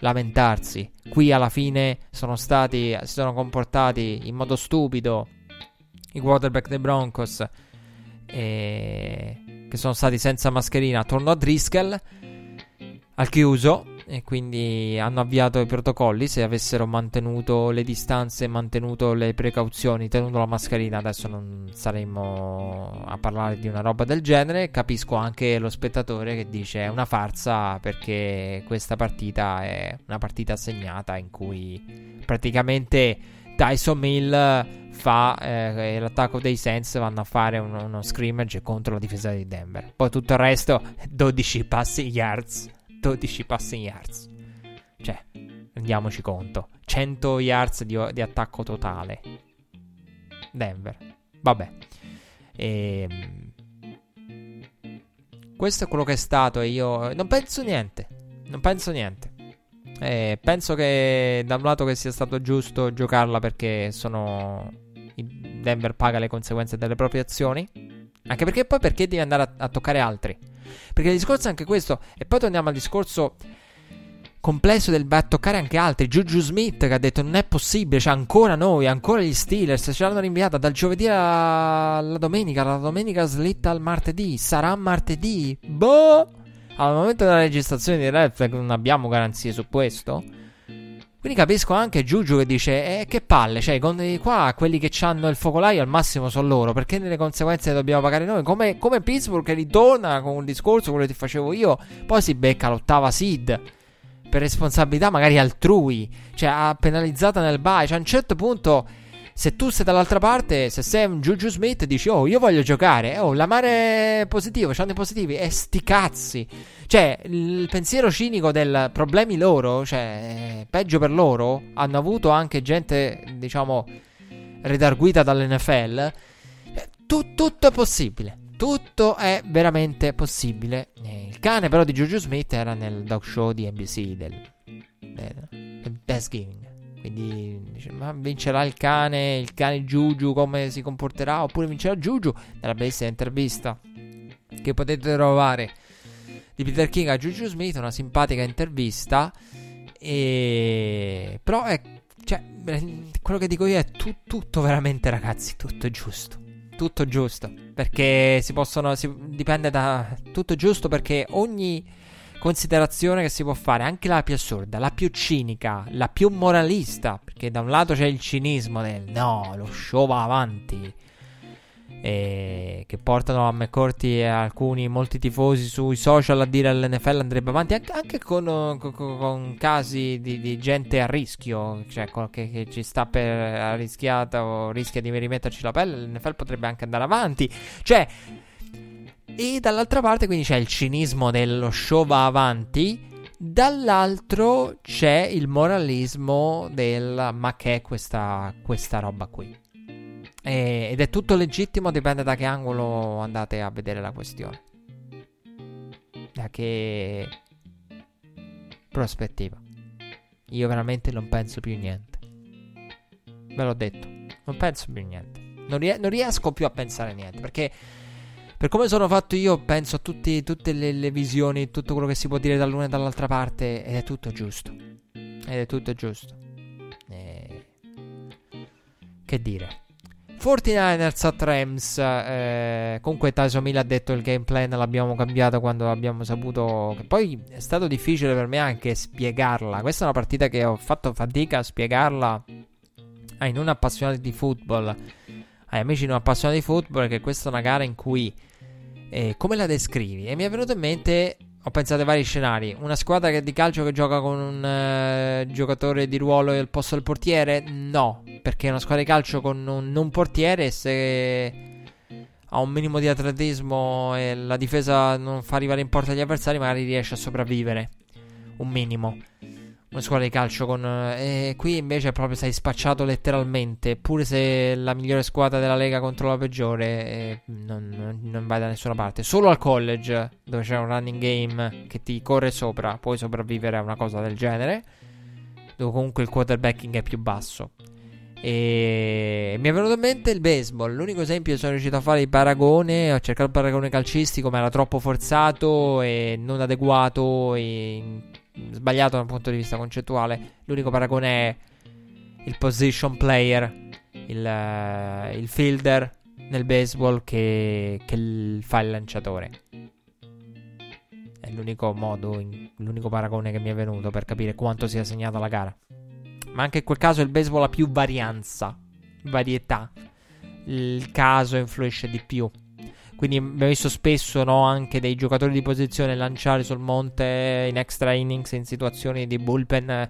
lamentarsi. Qui alla fine sono stati, si sono comportati in modo stupido i quarterback dei Broncos, e che sono stati senza mascherina attorno a Driscoll al chiuso, e quindi hanno avviato i protocolli. Se avessero mantenuto le distanze, mantenuto le precauzioni, tenuto la mascherina, adesso non saremmo a parlare di una roba del genere. Capisco anche lo spettatore che dice è una farsa perché questa partita è una partita segnata in cui praticamente Tyson Hill fa eh, l'attacco dei Saints, vanno a fare un, uno scrimmage contro la difesa di Denver. Poi tutto il resto, dodici passing yards, dodici passing yards. Cioè, rendiamoci conto, cento yards di, di attacco totale Denver. Vabbè. E questo è quello che è stato, e io non penso niente, non penso niente. Eh, penso che da un lato che sia stato giusto giocarla, perché sono Denver paga le conseguenze delle proprie azioni, anche perché poi perché devi andare a, a toccare altri, perché il discorso è anche questo. E poi torniamo al discorso complesso del a toccare anche altri. Juju Smith che ha detto non è possibile, cioè ancora noi, ancora gli Steelers ce l'hanno rinviata dal giovedì alla domenica, la domenica slitta al martedì, sarà martedì, boh. Al momento della registrazione di Red Flag non abbiamo garanzie su questo. Quindi capisco anche Giugiu che dice eh, che palle, cioè con, qua quelli che hanno il focolaio al massimo sono loro, perché nelle conseguenze le dobbiamo pagare noi. Come, come Pittsburgh che ritorna con un discorso, quello che ti facevo io, poi si becca l'ottava seed. per responsabilità magari altrui, cioè ha penalizzato nel bye, cioè a un certo punto se tu sei dall'altra parte, se sei un Juju Smith dici oh io voglio giocare, oh l'amare è positivo, c'hanno i positivi e sti cazzi, cioè il pensiero cinico del problemi loro, cioè peggio per loro, hanno avuto anche gente diciamo redarguita dall'N F L, Tut- tutto è possibile, tutto è veramente possibile. Il cane però di Juju Smith era nel talk show di N B C del, del, del Thanksgiving. Quindi dice, ma vincerà il cane, il cane Juju come si comporterà, oppure vincerà Juju? Nella bellissima intervista che potete trovare di Peter King a Juju Smith, una simpatica intervista. E però è, cioè, quello che dico io è tu, tutto veramente ragazzi, tutto giusto, tutto giusto, perché si possono, si, dipende da, tutto giusto perché ogni considerazione che si può fare, anche la più assurda, la più cinica, la più moralista, perché da un lato c'è il cinismo del no, lo show va avanti, e che portano a McCourty e alcuni, molti tifosi sui social a dire all'N F L andrebbe avanti anche, anche con, con, con casi di, di gente a rischio, cioè che, che ci sta per arrischiata o rischia di rimetterci la pelle, l'N F L potrebbe anche andare avanti, cioè. E dall'altra parte quindi c'è il cinismo dello show va avanti, dall'altro c'è il moralismo del ma che è questa, questa roba qui, e, ed è tutto legittimo, dipende da che angolo andate a vedere la questione, da che prospettiva. Io veramente non penso più niente, ve l'ho detto, non penso più niente, non, ries- non riesco più a pensare niente, perché per come sono fatto io penso a tutti, tutte le, le visioni, tutto quello che si può dire dall'una e dall'altra parte, ed è tutto giusto, ed è tutto giusto. E... che dire, quarantanovers at Rams, eh, comunque Tyson Hill ha detto il game plan l'abbiamo cambiato quando abbiamo saputo, che poi è stato difficile per me anche spiegarla, questa è una partita che ho fatto fatica a spiegarla ai non appassionati di football, ai amici non appassionati di football, che questa è una gara in cui Eh, come la descrivi? E mi è venuto in mente, ho pensato a vari scenari, una squadra che di calcio che gioca con un eh, giocatore di ruolo al posto del portiere? No, perché una squadra di calcio con un, un portiere, se ha un minimo di atletismo e la difesa non fa arrivare in porta gli avversari, magari riesce a sopravvivere un minimo. Una squadra di calcio con eh, qui invece proprio sei spacciato letteralmente, pure se la migliore squadra della Lega contro la peggiore, eh, non, non, non vai da nessuna parte. Solo al college, dove c'è un running game che ti corre sopra, puoi sopravvivere a una cosa del genere, dove comunque il quarterbacking è più basso. E mi è venuto in mente il baseball, l'unico esempio che sono riuscito a fare di paragone, ho cercato il paragone calcistico ma era troppo forzato e non adeguato e sbagliato da un punto di vista concettuale. L'unico paragone è il position player, il, uh, il fielder nel baseball che, che l- fa il lanciatore. È l'unico modo, in, l'unico paragone che mi è venuto per capire quanto sia segnata la gara. Ma anche in quel caso il baseball ha più varianza, varietà, il caso influisce di più. Quindi abbiamo visto spesso, no, anche dei giocatori di posizione lanciare sul monte in extra innings, in situazioni di bullpen,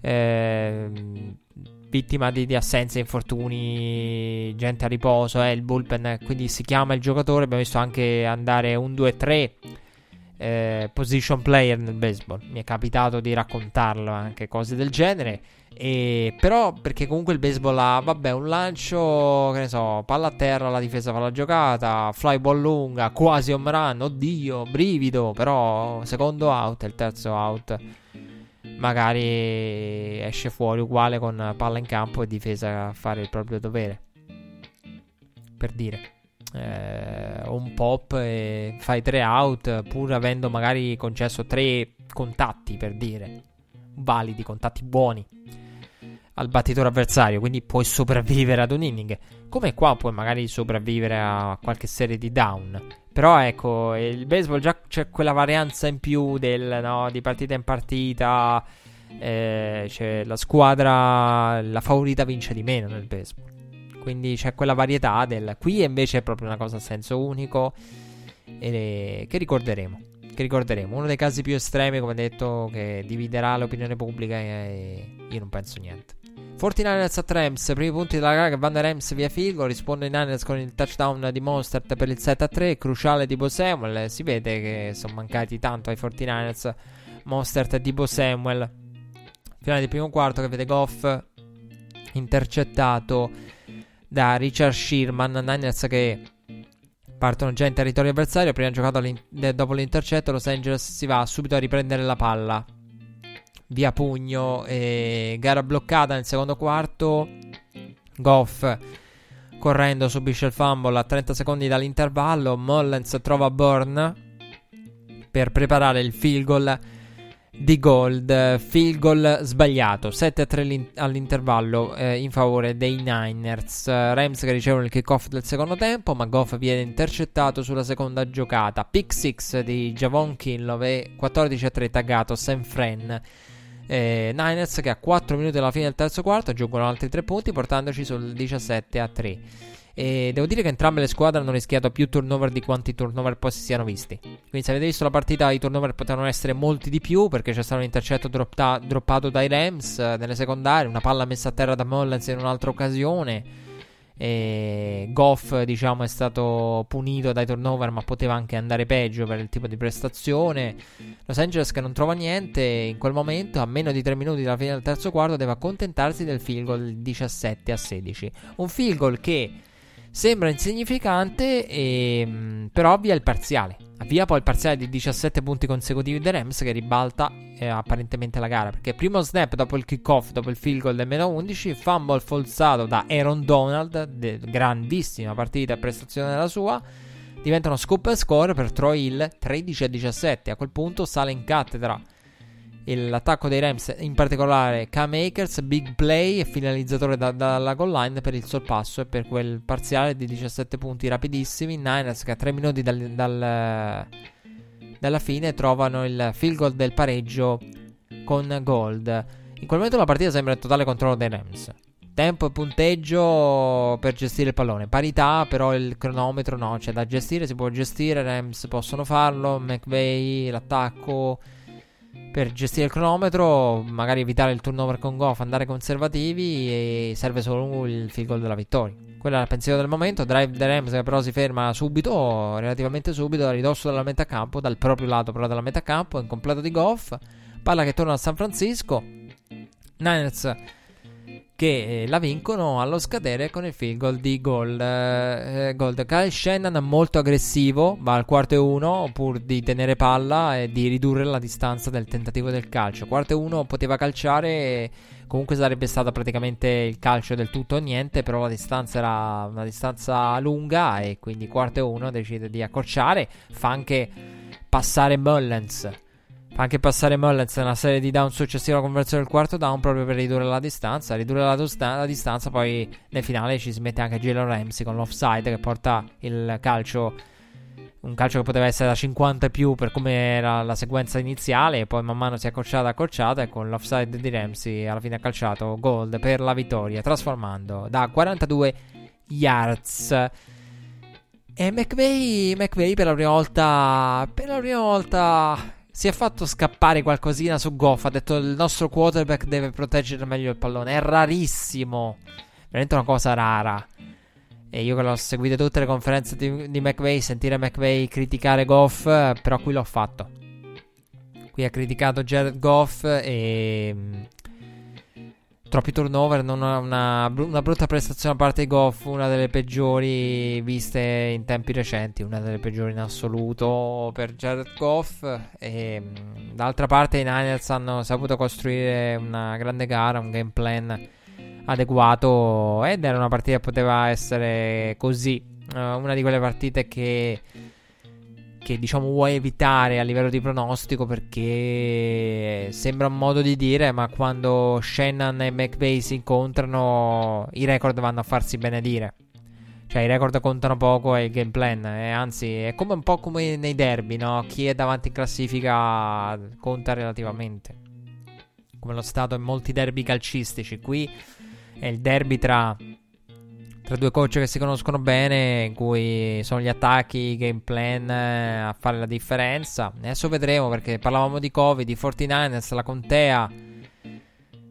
eh, vittima di, di assenze, infortuni, gente a riposo, eh, il bullpen, quindi si chiama il giocatore. Abbiamo visto anche andare uno due tre, eh, position player nel baseball. Mi è capitato di raccontarlo, anche cose del genere. E però perché comunque il baseball ha, vabbè, un lancio, che ne so, palla a terra, la difesa fa la giocata, fly ball lunga, quasi home run, oddio, brivido, però secondo out, il terzo out magari esce fuori uguale con palla in campo e difesa a fare il proprio dovere, per dire, eh, un pop e fai tre out pur avendo magari concesso tre contatti, per dire, validi, contatti buoni al battitore avversario, quindi puoi sopravvivere ad un inning, come qua puoi magari sopravvivere a qualche serie di down. Però ecco, il baseball già c'è quella varianza in più del, no, di partita in partita, eh, c'è la squadra, la favorita vince di meno nel baseball, quindi c'è quella varietà del, qui invece è proprio una cosa a senso unico, eh, che ricorderemo, che ricorderemo. Uno dei casi più estremi, come detto, che dividerà l'opinione pubblica, e io non penso niente. quarantanovers at Rams, primi punti della gara che vanno ai Rams via field goal, risponde i Niners con il touchdown di Mostert per il sette a tre, cruciale di Deebo Samuel. Si vede che sono mancati tanto ai quarantanovers Mostert e Deebo Samuel. Finale del primo quarto che vede Goff intercettato da Richard Sherman. Niners che partono già in territorio avversario, prima giocato dopo l'intercetto Los Angeles si va subito a riprendere la palla via pugno, e gara bloccata nel secondo quarto. Goff correndo subisce il fumble a trenta secondi dall'intervallo. Mullens trova Bourne per preparare il field goal di Gold, field goal sbagliato, sette a tre all'intervallo eh, in favore dei Niners. Rams che ricevono il kickoff del secondo tempo, ma Goff viene intercettato sulla seconda giocata. Pick sei di Javon Kinlaw e quattordici a tre taggato San Fran. Eh, Niners che a quattro minuti alla fine del terzo quarto aggiungono altri tre punti, portandoci sul diciassette a tre. E devo dire che entrambe le squadre hanno rischiato più turnover di quanti turnover poi si siano visti. Quindi se avete visto la partita, i turnover potevano essere molti di più, perché c'è stato un intercetto dropta- droppato dai Rams eh, nelle secondarie, una palla messa a terra da Mullens in un'altra occasione, e Goff diciamo è stato punito dai turnover, ma poteva anche andare peggio per il tipo di prestazione. Los Angeles che non trova niente in quel momento, a meno di tre minuti dalla fine del terzo quarto deve accontentarsi del field goal diciassette a sedici, un field goal che sembra insignificante, e, però avvia il parziale. Avvia poi il parziale di diciassette punti consecutivi dei Rams, che ribalta eh, apparentemente la gara, perché primo snap dopo il kickoff, dopo il field goal del meno undici, fumble forzato da Aaron Donald, de- grandissima partita e prestazione della sua, diventa uno scoop and score per Troy Hill, tredici a diciassette. A quel punto sale in cattedra l'attacco dei Rams, in particolare Cam Akers, big play e finalizzatore da, da, dalla goal line per il sorpasso e per quel parziale di diciassette punti rapidissimi. Niners che a tre minuti dal, dal, dalla fine trovano il field goal del pareggio con Gold. In quel momento la partita sembra in totale controllo dei Rams, tempo e punteggio per gestire il pallone, parità, però il cronometro no, c'è cioè da gestire, si può gestire, Rams possono farlo, McVay l'attacco per gestire il cronometro, magari evitare il turnover con Goff, andare conservativi, e serve solo il field goal della vittoria. Quello era il pensiero del momento. Drive the Rams che però si ferma subito, relativamente subito, a ridosso dalla metà campo, dal proprio lato però dalla metà campo, incompleto di Goff, palla che torna a San Francisco. Niners che la vincono allo scadere con il field goal di Gold. Eh, Gold. Kyle Shannon molto aggressivo, va al quarto e uno pur di tenere palla e di ridurre la distanza del tentativo del calcio. Quarto e uno, poteva calciare e comunque sarebbe stato praticamente il calcio del tutto o niente, però la distanza era una distanza lunga e quindi quarto e uno decide di accorciare. Fa anche passare Mullens. Anche passare Mullens nella serie di down successiva alla conversione del quarto down, proprio per ridurre la distanza. Ridurre la, dosta- la distanza, poi nel finale ci si mette anche Jalen Ramsey con l'offside che porta il calcio, un calcio che poteva essere da cinquanta e più per come era la sequenza iniziale, e poi man mano si è accorciata accorciata e con l'offside di Ramsey alla fine ha calciato Gold per la vittoria, trasformando da quarantadue yards. E McVay, McVay per la prima volta per la prima volta si è fatto scappare qualcosina su Goff. Ha detto il nostro quarterback deve proteggere meglio il pallone. È rarissimo, veramente una cosa rara. E io che l'ho seguito tutte le conferenze di, di McVay, sentire McVay criticare Goff, però qui l'ho fatto. Qui ha criticato Jared Goff e troppi turnover, non una, una brutta prestazione da parte di Goff, una delle peggiori viste in tempi recenti, una delle peggiori in assoluto per Jared Goff. E d'altra parte i Niners hanno saputo costruire una grande gara, un game plan adeguato, ed era una partita che poteva essere così, una di quelle partite che che diciamo vuoi evitare a livello di pronostico, perché sembra un modo di dire, ma quando Shannon e McVay si incontrano i record vanno a farsi benedire. Cioè i record contano poco e il game plan, eh, anzi è come un po' come nei derby, no? Chi è davanti in classifica conta relativamente, come lo stato in molti derby calcistici. Qui è il derby tra tra due coach che si conoscono bene, in cui sono gli attacchi, i game plan a fare la differenza. Adesso vedremo, perché parlavamo di Covid, di quarantanovers, la contea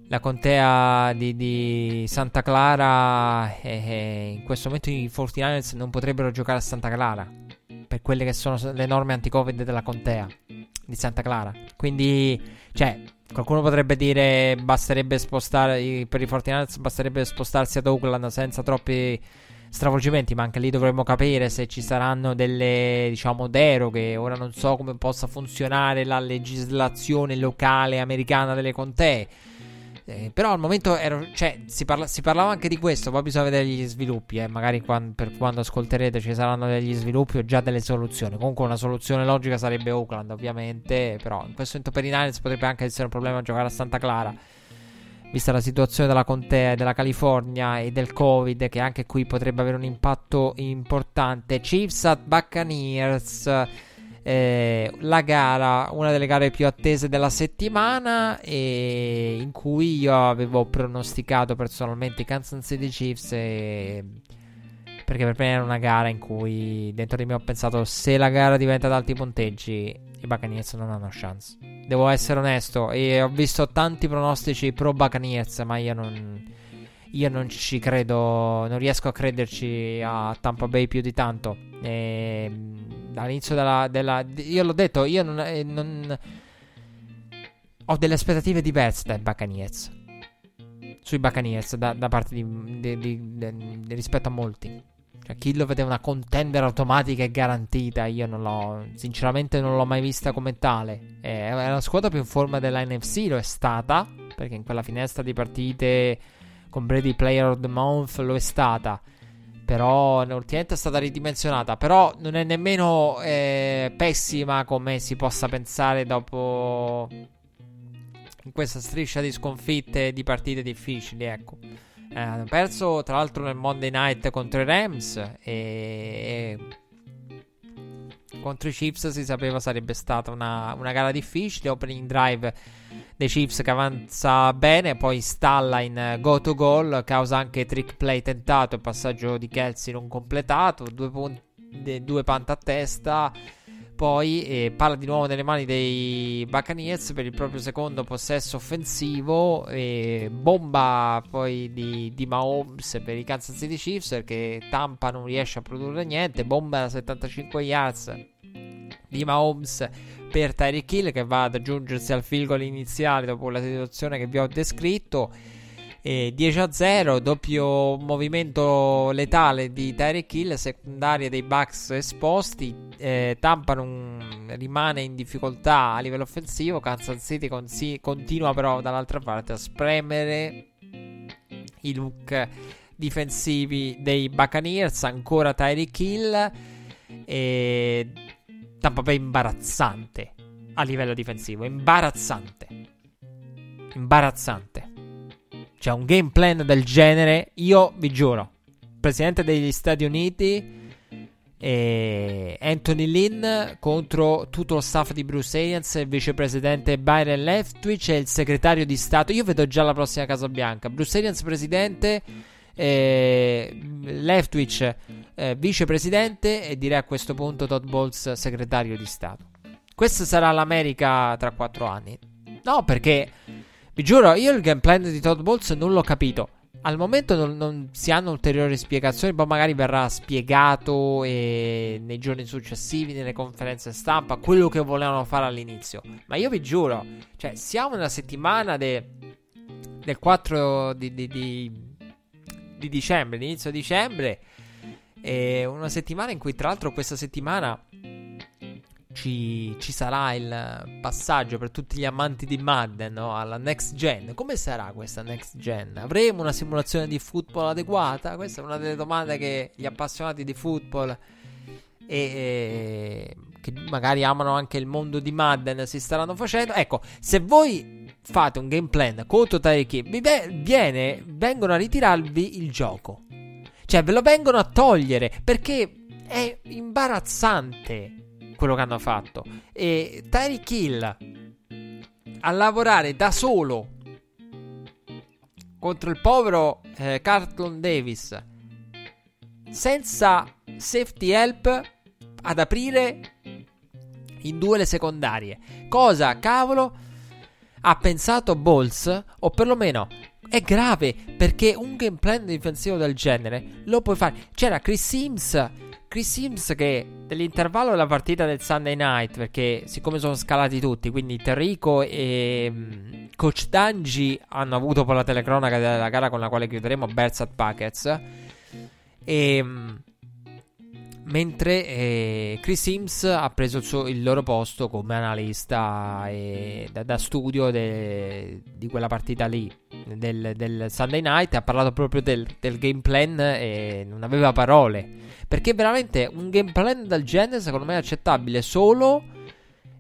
la contea di, di Santa Clara, e, e in questo momento i quarantanovers non potrebbero giocare a Santa Clara per quelle che sono le norme anti-Covid della contea di Santa Clara. Quindi, cioè, qualcuno potrebbe dire basterebbe spostare per i quarantanovers, basterebbe spostarsi ad Oakland senza troppi stravolgimenti, ma anche lì dovremmo capire se ci saranno delle, diciamo, deroghe. Ora non so come possa funzionare la legislazione locale americana delle contee, eh, però al momento ero, cioè, si, parla, si parlava anche di questo, poi bisogna vedere gli sviluppi, eh. Magari quando, per quando ascolterete ci saranno degli sviluppi o già delle soluzioni. Comunque una soluzione logica sarebbe Oakland, ovviamente, però in questo momento per i Niners potrebbe anche essere un problema giocare a Santa Clara, vista la situazione della contea, della California e del Covid, che anche qui potrebbe avere un impatto importante. Chiefs at Buccaneers, eh, la gara, una delle gare più attese della settimana, e in cui io avevo pronosticato personalmente i Kansas City Chiefs, e perché per me era una gara in cui dentro di me ho pensato, se la gara diventa ad alti punteggi i Buccaneers non hanno chance. Devo essere onesto, e ho visto tanti pronostici pro Buccaneers, ma io non io non ci credo, non riesco a crederci a Tampa Bay più di tanto. E all'inizio della, della io l'ho detto, io non, eh, non ho delle aspettative diverse dai Buccaneers, sui Buccaneers da, da parte di, di, di, di, di rispetto a molti. Cioè, chi lo vedeva una contender automatica e garantita, io non l'ho, sinceramente non l'ho mai vista come tale. È la squadra più in forma della N F C, lo è stata, perché in quella finestra di partite con Brady Player of the Month lo è stata, però ultimamente è stata ridimensionata. Però non è nemmeno eh, pessima come si possa pensare dopo, in questa striscia di sconfitte, di partite difficili, ecco. Eh, hanno perso tra l'altro nel Monday Night contro i Rams, e, e contro i Chiefs si sapeva sarebbe stata una, una gara difficile. Opening drive dei Chiefs che avanza bene, poi stalla in go to goal, causa anche trick play tentato e passaggio di Kelsey non completato, due, punt- de- due panta a testa. Poi eh, palla di nuovo nelle mani dei Buccaneers per il proprio secondo possesso offensivo, e bomba poi di, di Mahomes per i Kansas City Chiefs, perché Tampa non riesce a produrre niente. Bomba da settantacinque yards di Mahomes per Tyreek Hill, che va ad aggiungersi al field goal iniziale dopo la situazione che vi ho descritto. E dieci a zero, doppio movimento letale di Tyreek Hill, secondaria dei Bucks esposti. eh, Tampa non rimane in difficoltà a livello offensivo, Kansas City consi- continua però dall'altra parte a spremere i look difensivi dei Buccaneers. Ancora Tyreek Hill, e Tampa Bay imbarazzante a livello difensivo, imbarazzante imbarazzante. C'è un game plan del genere, io vi giuro, presidente degli Stati Uniti, eh, Anthony Lynn contro tutto lo staff di Bruce Arians, il vicepresidente Byron Leftwich e il segretario di Stato. Io vedo già la prossima Casa Bianca: Bruce Arians presidente, eh, Leftwich eh, vicepresidente, e direi a questo punto Todd Bowles segretario di Stato. Questa sarà l'America tra quattro anni. No, perché vi giuro, io il game plan di Todd Bowles non l'ho capito. Al momento non, non si hanno ulteriori spiegazioni, poi magari verrà spiegato e nei giorni successivi, nelle conferenze stampa, quello che volevano fare all'inizio. Ma io vi giuro, cioè, siamo nella settimana de, del quattro di, di, di, di dicembre, inizio dicembre, e una settimana in cui tra l'altro questa settimana Ci, ci sarà il passaggio per tutti gli amanti di Madden, no? Alla next gen. Come sarà questa next gen? Avremo una simulazione di football adeguata? Questa è una delle domande che gli appassionati di football e, e che magari amano anche il mondo di Madden si staranno facendo. Ecco, se voi fate un game plan contro Tyreek Hill, vi be- viene, vengono a ritirarvi il gioco, cioè ve lo vengono a togliere, perché è imbarazzante quello che hanno fatto. E Tyreek Hill a lavorare da solo contro il povero eh, Carlton Davis, senza safety help ad aprire in due le secondarie. Cosa cavolo ha pensato Bowles, o perlomeno è grave, perché un game plan difensivo del genere lo puoi fare. C'era Chris Sims Chris Sims che nell'intervallo della partita del Sunday Night, perché siccome sono scalati tutti, quindi Terrico e um, Coach Dungy hanno avuto poi la telecronaca della gara con la quale chiuderemo, Bears at Packers, e um, mentre eh, Chris Sims ha preso il, suo, il loro posto come analista eh, da, da studio de, di quella partita lì del, del Sunday Night. Ha parlato proprio del, del game plan e non aveva parole, perché veramente un game plan del genere secondo me è accettabile solo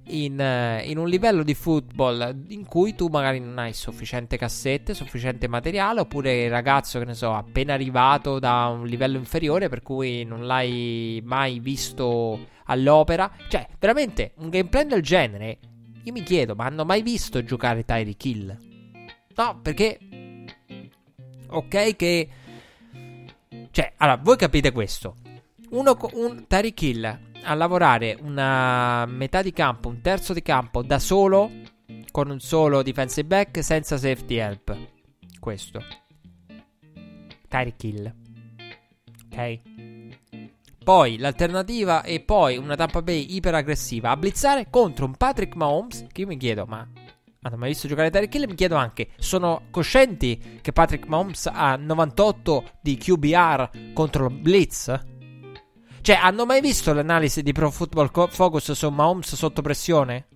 in, in un livello di football in cui tu magari non hai sufficiente cassette, sufficiente materiale, oppure il ragazzo che ne so appena arrivato da un livello inferiore per cui non l'hai mai visto all'opera. Cioè veramente un game plan del genere, io mi chiedo, ma hanno mai visto giocare Tyreek Hill? No, perché ok che cioè allora voi capite questo, uno un Tyreek Hill a lavorare una metà di campo, un terzo di campo da solo, con un solo defensive back, senza safety help. Questo Tyreek Hill. Ok. Poi l'alternativa è poi una Tampa Bay iperaggressiva a blitzare contro un Patrick Mahomes, che io mi chiedo, ma hanno mai visto giocare Tyreek Hill? Mi chiedo anche, sono coscienti che Patrick Mahomes ha novantotto di Q B R contro blitz? Cioè, hanno mai visto l'analisi di Pro Football Focus su Mahomes sotto pressione?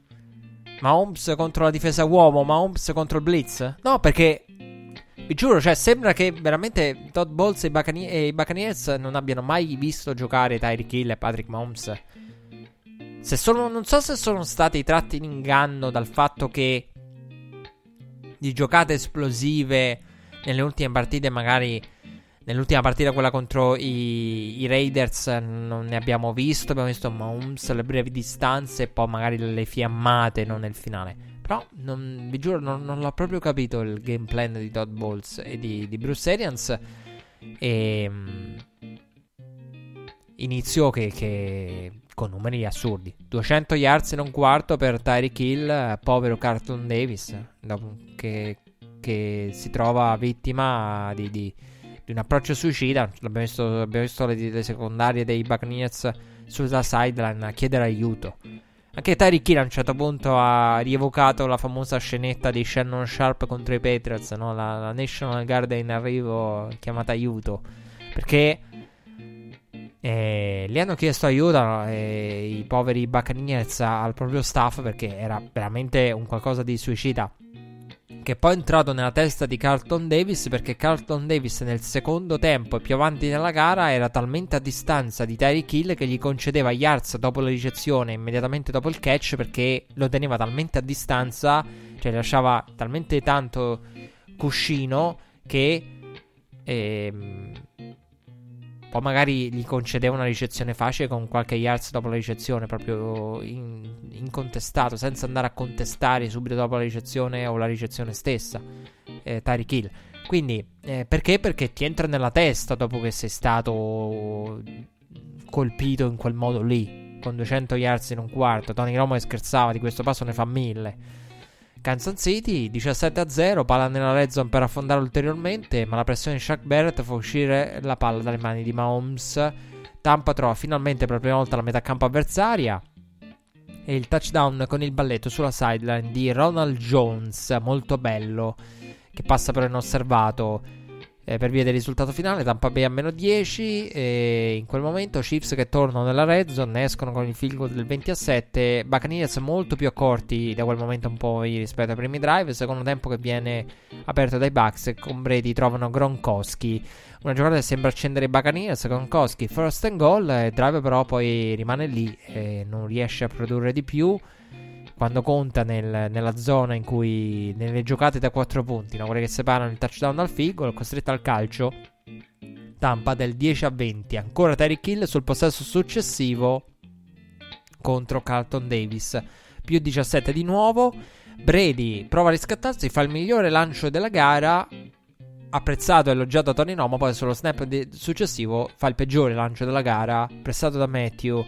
Mahomes contro la difesa uomo, Mahomes contro il blitz? No, perché vi giuro, cioè, sembra che veramente Todd Bowles e, Bacani- e i Buccaneers non abbiano mai visto giocare Tyreek Hill e Patrick Mahomes. Se sono, non so se sono stati tratti in inganno dal fatto che di giocate esplosive nelle ultime partite magari... Nell'ultima partita, quella contro i, i Raiders, non ne abbiamo visto. Abbiamo visto Mahomes, le brevi distanze e poi magari le fiammate, non nel finale. Però, non, vi giuro, non, non l'ho proprio capito il game plan di Todd Bowles e di, di Bruce Arians. E, um, inizio che, che con numeri assurdi. duecento yards in un quarto per Tyreek Hill, povero Carlton Davis, che, che si trova vittima di... di un approccio suicida. L'abbiamo visto, abbiamo visto le, le secondarie dei Buccaneers sulla sideline a chiedere aiuto. Anche Tyreek Hill a un certo punto ha rievocato la famosa scenetta di Shannon Sharp contro i Patriots, no? la, la National Guard in arrivo, chiamata aiuto, perché eh, gli hanno chiesto aiuto eh, i poveri Buccaneers al proprio staff, perché era veramente un qualcosa di suicida, che poi è entrato nella testa di Carlton Davis, perché Carlton Davis nel secondo tempo e più avanti nella gara era talmente a distanza di Tyreek Hill che gli concedeva yards dopo la ricezione immediatamente dopo il catch, perché lo teneva talmente a distanza, cioè lasciava talmente tanto cuscino che ehm, poi magari gli concedeva una ricezione facile con qualche yards dopo la ricezione, proprio in, incontestato, senza andare a contestare subito dopo la ricezione o la ricezione stessa, eh, Tyreek Hill. Quindi, eh, perché? Perché ti entra nella testa dopo che sei stato colpito in quel modo lì, con duecento yards in un quarto. Tony Romo scherzava di questo passo, ne fa mille. Kansas City diciassette a zero, palla nella red zone per affondare ulteriormente, ma la pressione di Shaq Barrett fa uscire la palla dalle mani di Mahomes. Tampa trova finalmente per la prima volta la metà campo avversaria e il touchdown con il balletto sulla sideline di Ronald Jones, molto bello, che passa però inosservato eh, per via del risultato finale. Tampa Bay a meno dieci e in quel momento Chiefs che tornano nella red zone, escono con il field goal del ventisette. Buccaneers molto più accorti da quel momento un po' rispetto ai primi drive. Secondo tempo che viene aperto dai Bucks e con Brady trovano Gronkowski, una giocata che sembra accendere i Buccaneers. Gronkowski first and goal, eh, drive però poi rimane lì e non riesce a produrre di più quando conta nel, nella zona in cui, nelle giocate da quattro punti, no? Quelle che separano il touchdown dal field goal, costretta al calcio Tampa del dieci a venti. Ancora Tyreek Hill sul possesso successivo contro Carlton Davis, più diciassette di nuovo. Brady prova a riscattarsi, fa il migliore lancio della gara apprezzato e elogiato da Tony Romo, poi sullo snap de- successivo fa il peggiore lancio della gara, pressato da Matthew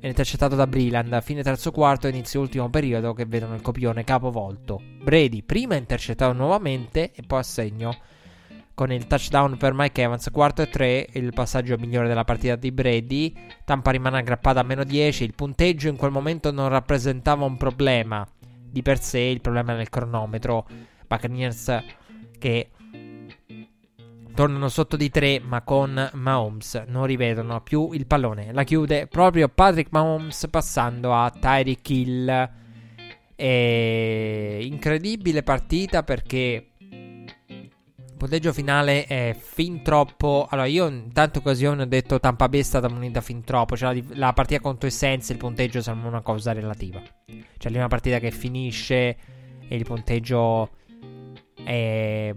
e intercettato da Breland a fine terzo quarto e inizio ultimo periodo, che vedono il copione capovolto. Brady prima intercettato nuovamente e poi a segno con il touchdown per Mike Evans, quarto e tre, il passaggio migliore della partita di Brady. Tampa rimane aggrappata a meno dieci, il punteggio in quel momento non rappresentava un problema di per sé, il problema era il cronometro. Buccaneers che tornano sotto di tre, ma con Mahomes non rivedono più il pallone. La chiude proprio Patrick Mahomes passando a Tyreek Hill. E... incredibile partita, perché il punteggio finale è fin troppo. Allora, io in tante occasioni ho detto Tampa Bay è stata munita fin troppo, cioè la, la partita contro i Saints, il punteggio sono una cosa relativa, cioè lì è una partita che finisce e il punteggio è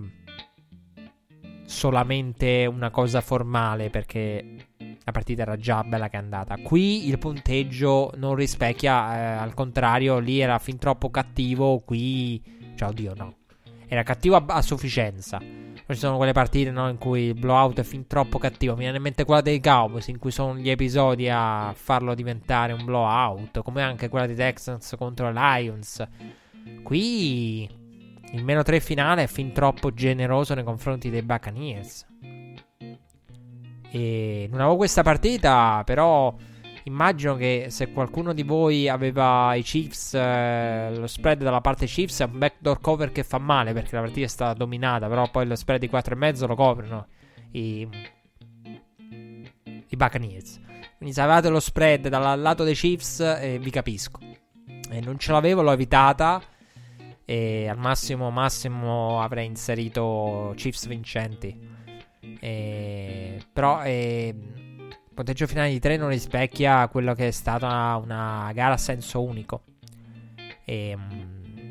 solamente una cosa formale, perché la partita era già bella che è andata. Qui il punteggio non rispecchia, eh, al contrario, lì era fin troppo cattivo, qui cioè oddio no, era cattivo a, a sufficienza. Poi ci sono quelle partite, no, in cui il blowout è fin troppo cattivo, mi viene in mente quella dei Cowboys in cui sono gli episodi a farlo diventare un blowout, come anche quella dei Texans contro Lions. Qui il meno tre finale è fin troppo generoso nei confronti dei Buccaneers. E non avevo questa partita, però immagino che se qualcuno di voi aveva i Chiefs, eh, lo spread dalla parte Chiefs è un backdoor cover che fa male, perché la partita è stata dominata, però poi lo spread di quattro e mezzo lo coprono i, i Buccaneers. Quindi se avevate lo spread dal lato dei Chiefs, eh, vi capisco. E non ce l'avevo, l'ho evitata. E al massimo massimo avrei inserito Chiefs vincenti, e però e... il punteggio finale di tre non rispecchia quello che è stata una gara a senso unico, e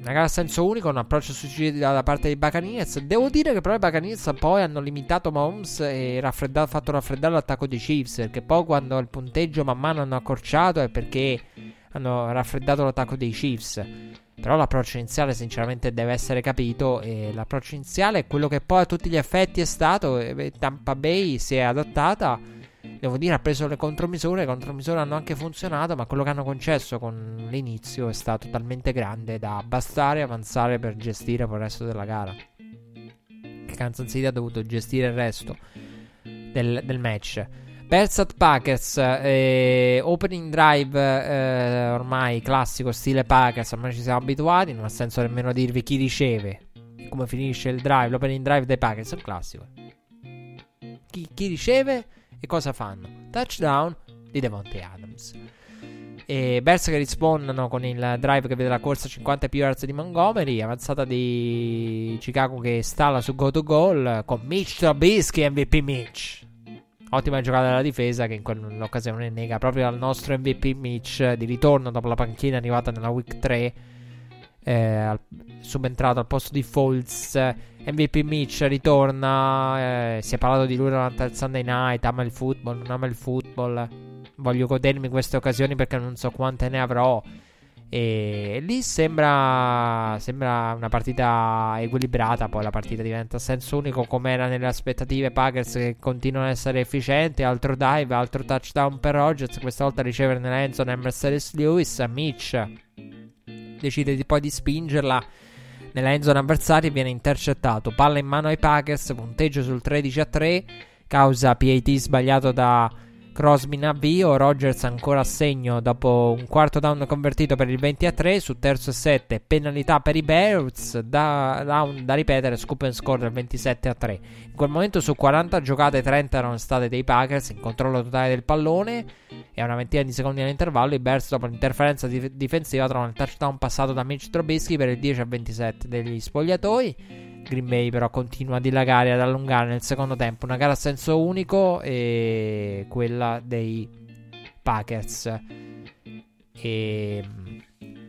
una gara a senso unico, un approccio suicidio da parte dei Buccaneers. Devo dire che però i Buccaneers poi hanno limitato Mahomes e raffreddato, fatto raffreddare l'attacco dei Chiefs, perché poi quando il punteggio man mano hanno accorciato è perché hanno raffreddato l'attacco dei Chiefs. Però l'approccio iniziale sinceramente deve essere capito, e l'approccio iniziale è quello che poi a tutti gli effetti è stato, e Tampa Bay si è adattata, devo dire ha preso le contromisure, le contromisure hanno anche funzionato, ma quello che hanno concesso con l'inizio è stato talmente grande da bastare avanzare per gestire poi il resto della gara. Kansas City ha dovuto gestire il resto del, del match. Bears at Packers, eh, opening drive, eh, ormai classico stile Packers, ormai ci siamo abituati, non ha senso nemmeno dirvi chi riceve, come finisce il drive, l'opening drive dei Packers è un classico. Chi, chi riceve e cosa fanno? Touchdown di Devontae Adams. E Bears che rispondano con il drive che vede la corsa cinquanta più yards di Montgomery, avanzata di Chicago che stalla su go to goal con Mitch Trubisky, M V P Mitch. Ottima giocata della difesa che in quell'occasione nega proprio al nostro M V P Mitch di ritorno dopo la panchina arrivata nella week tre, eh, subentrato al posto di Foles. M V P Mitch ritorna, eh, si è parlato di lui durante il Sunday night, ama il football, non ama il football, voglio godermi queste occasioni perché non so quante ne avrò, e, e lì sembra sembra una partita equilibrata, poi la partita diventa a senso unico come era nelle aspettative. Packers che continuano ad essere efficienti, altro dive, altro touchdown per Rodgers, questa volta ricevere nella end zone Mercedes Lewis. Mitch decide di, poi di spingerla nella end zone avversaria e viene intercettato, palla in mano ai Packers, punteggio sul tredici a tre, causa P A T sbagliato da Crosby in avvio. Rodgers ancora a segno dopo un quarto down convertito per il venti a tre su terzo e sette, penalità per i Bears, da, down da ripetere, scoop and score del ventisette a tre. In quel momento su quaranta giocate trenta erano state dei Packers in controllo totale del pallone, e a una ventina di secondi all'intervallo i Bears dopo l'interferenza dif- difensiva trovano il touchdown passato da Mitch Trubisky per il dieci a ventisette degli spogliatoi. Green Bay però continua a dilagare, ad allungare nel secondo tempo, una gara a senso unico, e quella dei Packers e...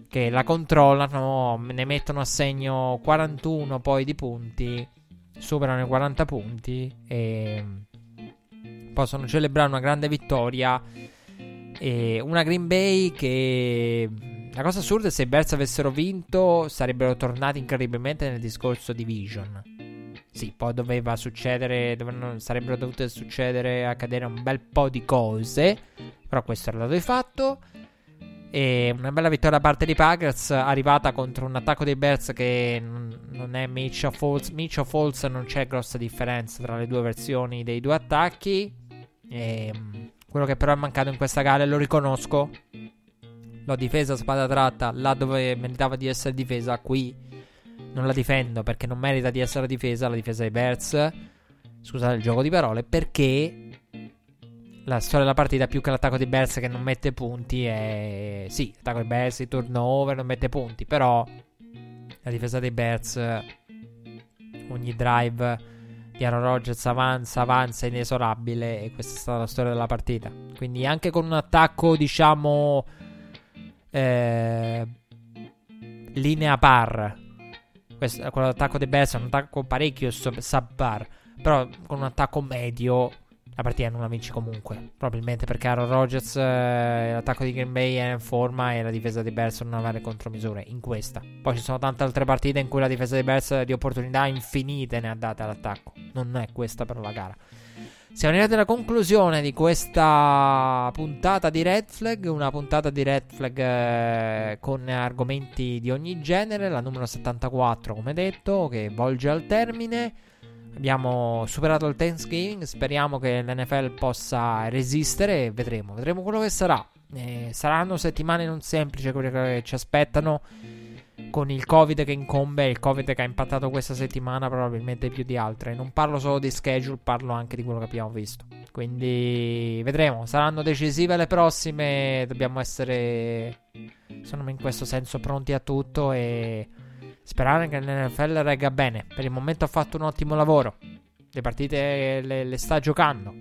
che la controllano, ne mettono a segno quarantuno poi di punti, superano i quaranta punti e possono celebrare una grande vittoria. E una Green Bay che... la cosa assurda è se i Bears avessero vinto sarebbero tornati incredibilmente nel discorso division, Sì, poi doveva succedere, dovevano, sarebbero dovute succedere, accadere un bel po' di cose, però questo era dato di fatto. E una bella vittoria da parte dei Packers, arrivata contro un attacco dei Bears che non è Mitch o Falls. Mitch o Falls non c'è grossa differenza tra le due versioni dei due attacchi. E quello che però è mancato in questa gara, lo riconosco, l'ho difesa a spada tratta là dove meritava di essere difesa. Qui non la difendo perché non merita di essere difesa, la difesa dei Bears, scusate il gioco di parole, perché la storia della partita, più che l'attacco dei Bears che non mette punti, è sì, l'attacco dei Bears, il turnover, non mette punti, però la difesa dei Bears, ogni drive di Aaron Rodgers avanza, avanza inesorabile, e questa è stata la storia della partita. Quindi anche con un attacco, diciamo, eh, linea par, questo, quello dell'attacco dei Bears è un attacco parecchio sub par, però con un attacco medio la partita non la vinci comunque, probabilmente perché Aaron Rodgers, eh, l'attacco di Green Bay era in forma e la difesa dei Bears non aveva le contromisure in questa. Poi ci sono tante altre partite in cui la difesa dei Bears di opportunità infinite ne ha date all'attacco, non è questa però la gara. Siamo arrivati alla conclusione di questa puntata di Red Flag, una puntata di Red Flag eh, con argomenti di ogni genere, la numero settantaquattro come detto, che volge al termine. Abbiamo superato il Thanksgiving, speriamo che l'N F L possa resistere e vedremo, vedremo quello che sarà. Eh, saranno settimane non semplici quelle che ci aspettano, con il Covid che incombe, il Covid che ha impattato questa settimana probabilmente più di altre. Non parlo solo di schedule, parlo anche di quello che abbiamo visto. Quindi vedremo, saranno decisive le prossime, dobbiamo essere, secondo me, in questo senso pronti a tutto e sperare che l'N F L regga bene. Per il momento ha fatto un ottimo lavoro, le partite le, le sta giocando,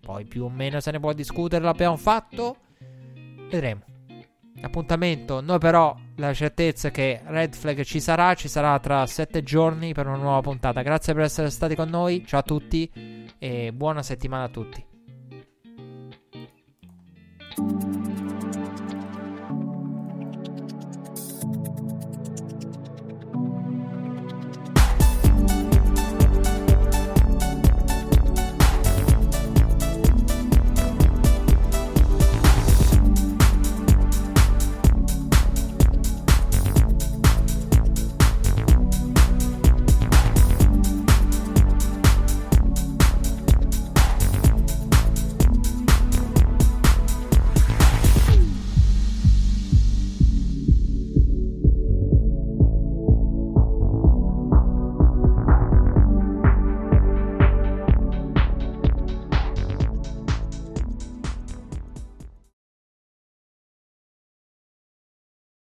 poi più o meno se ne può discutere, l'abbiamo fatto, vedremo. Appuntamento, noi però la certezza è che Red Flag ci sarà, ci sarà tra sette giorni per una nuova puntata. Grazie per essere stati con noi, ciao a tutti e buona settimana a tutti.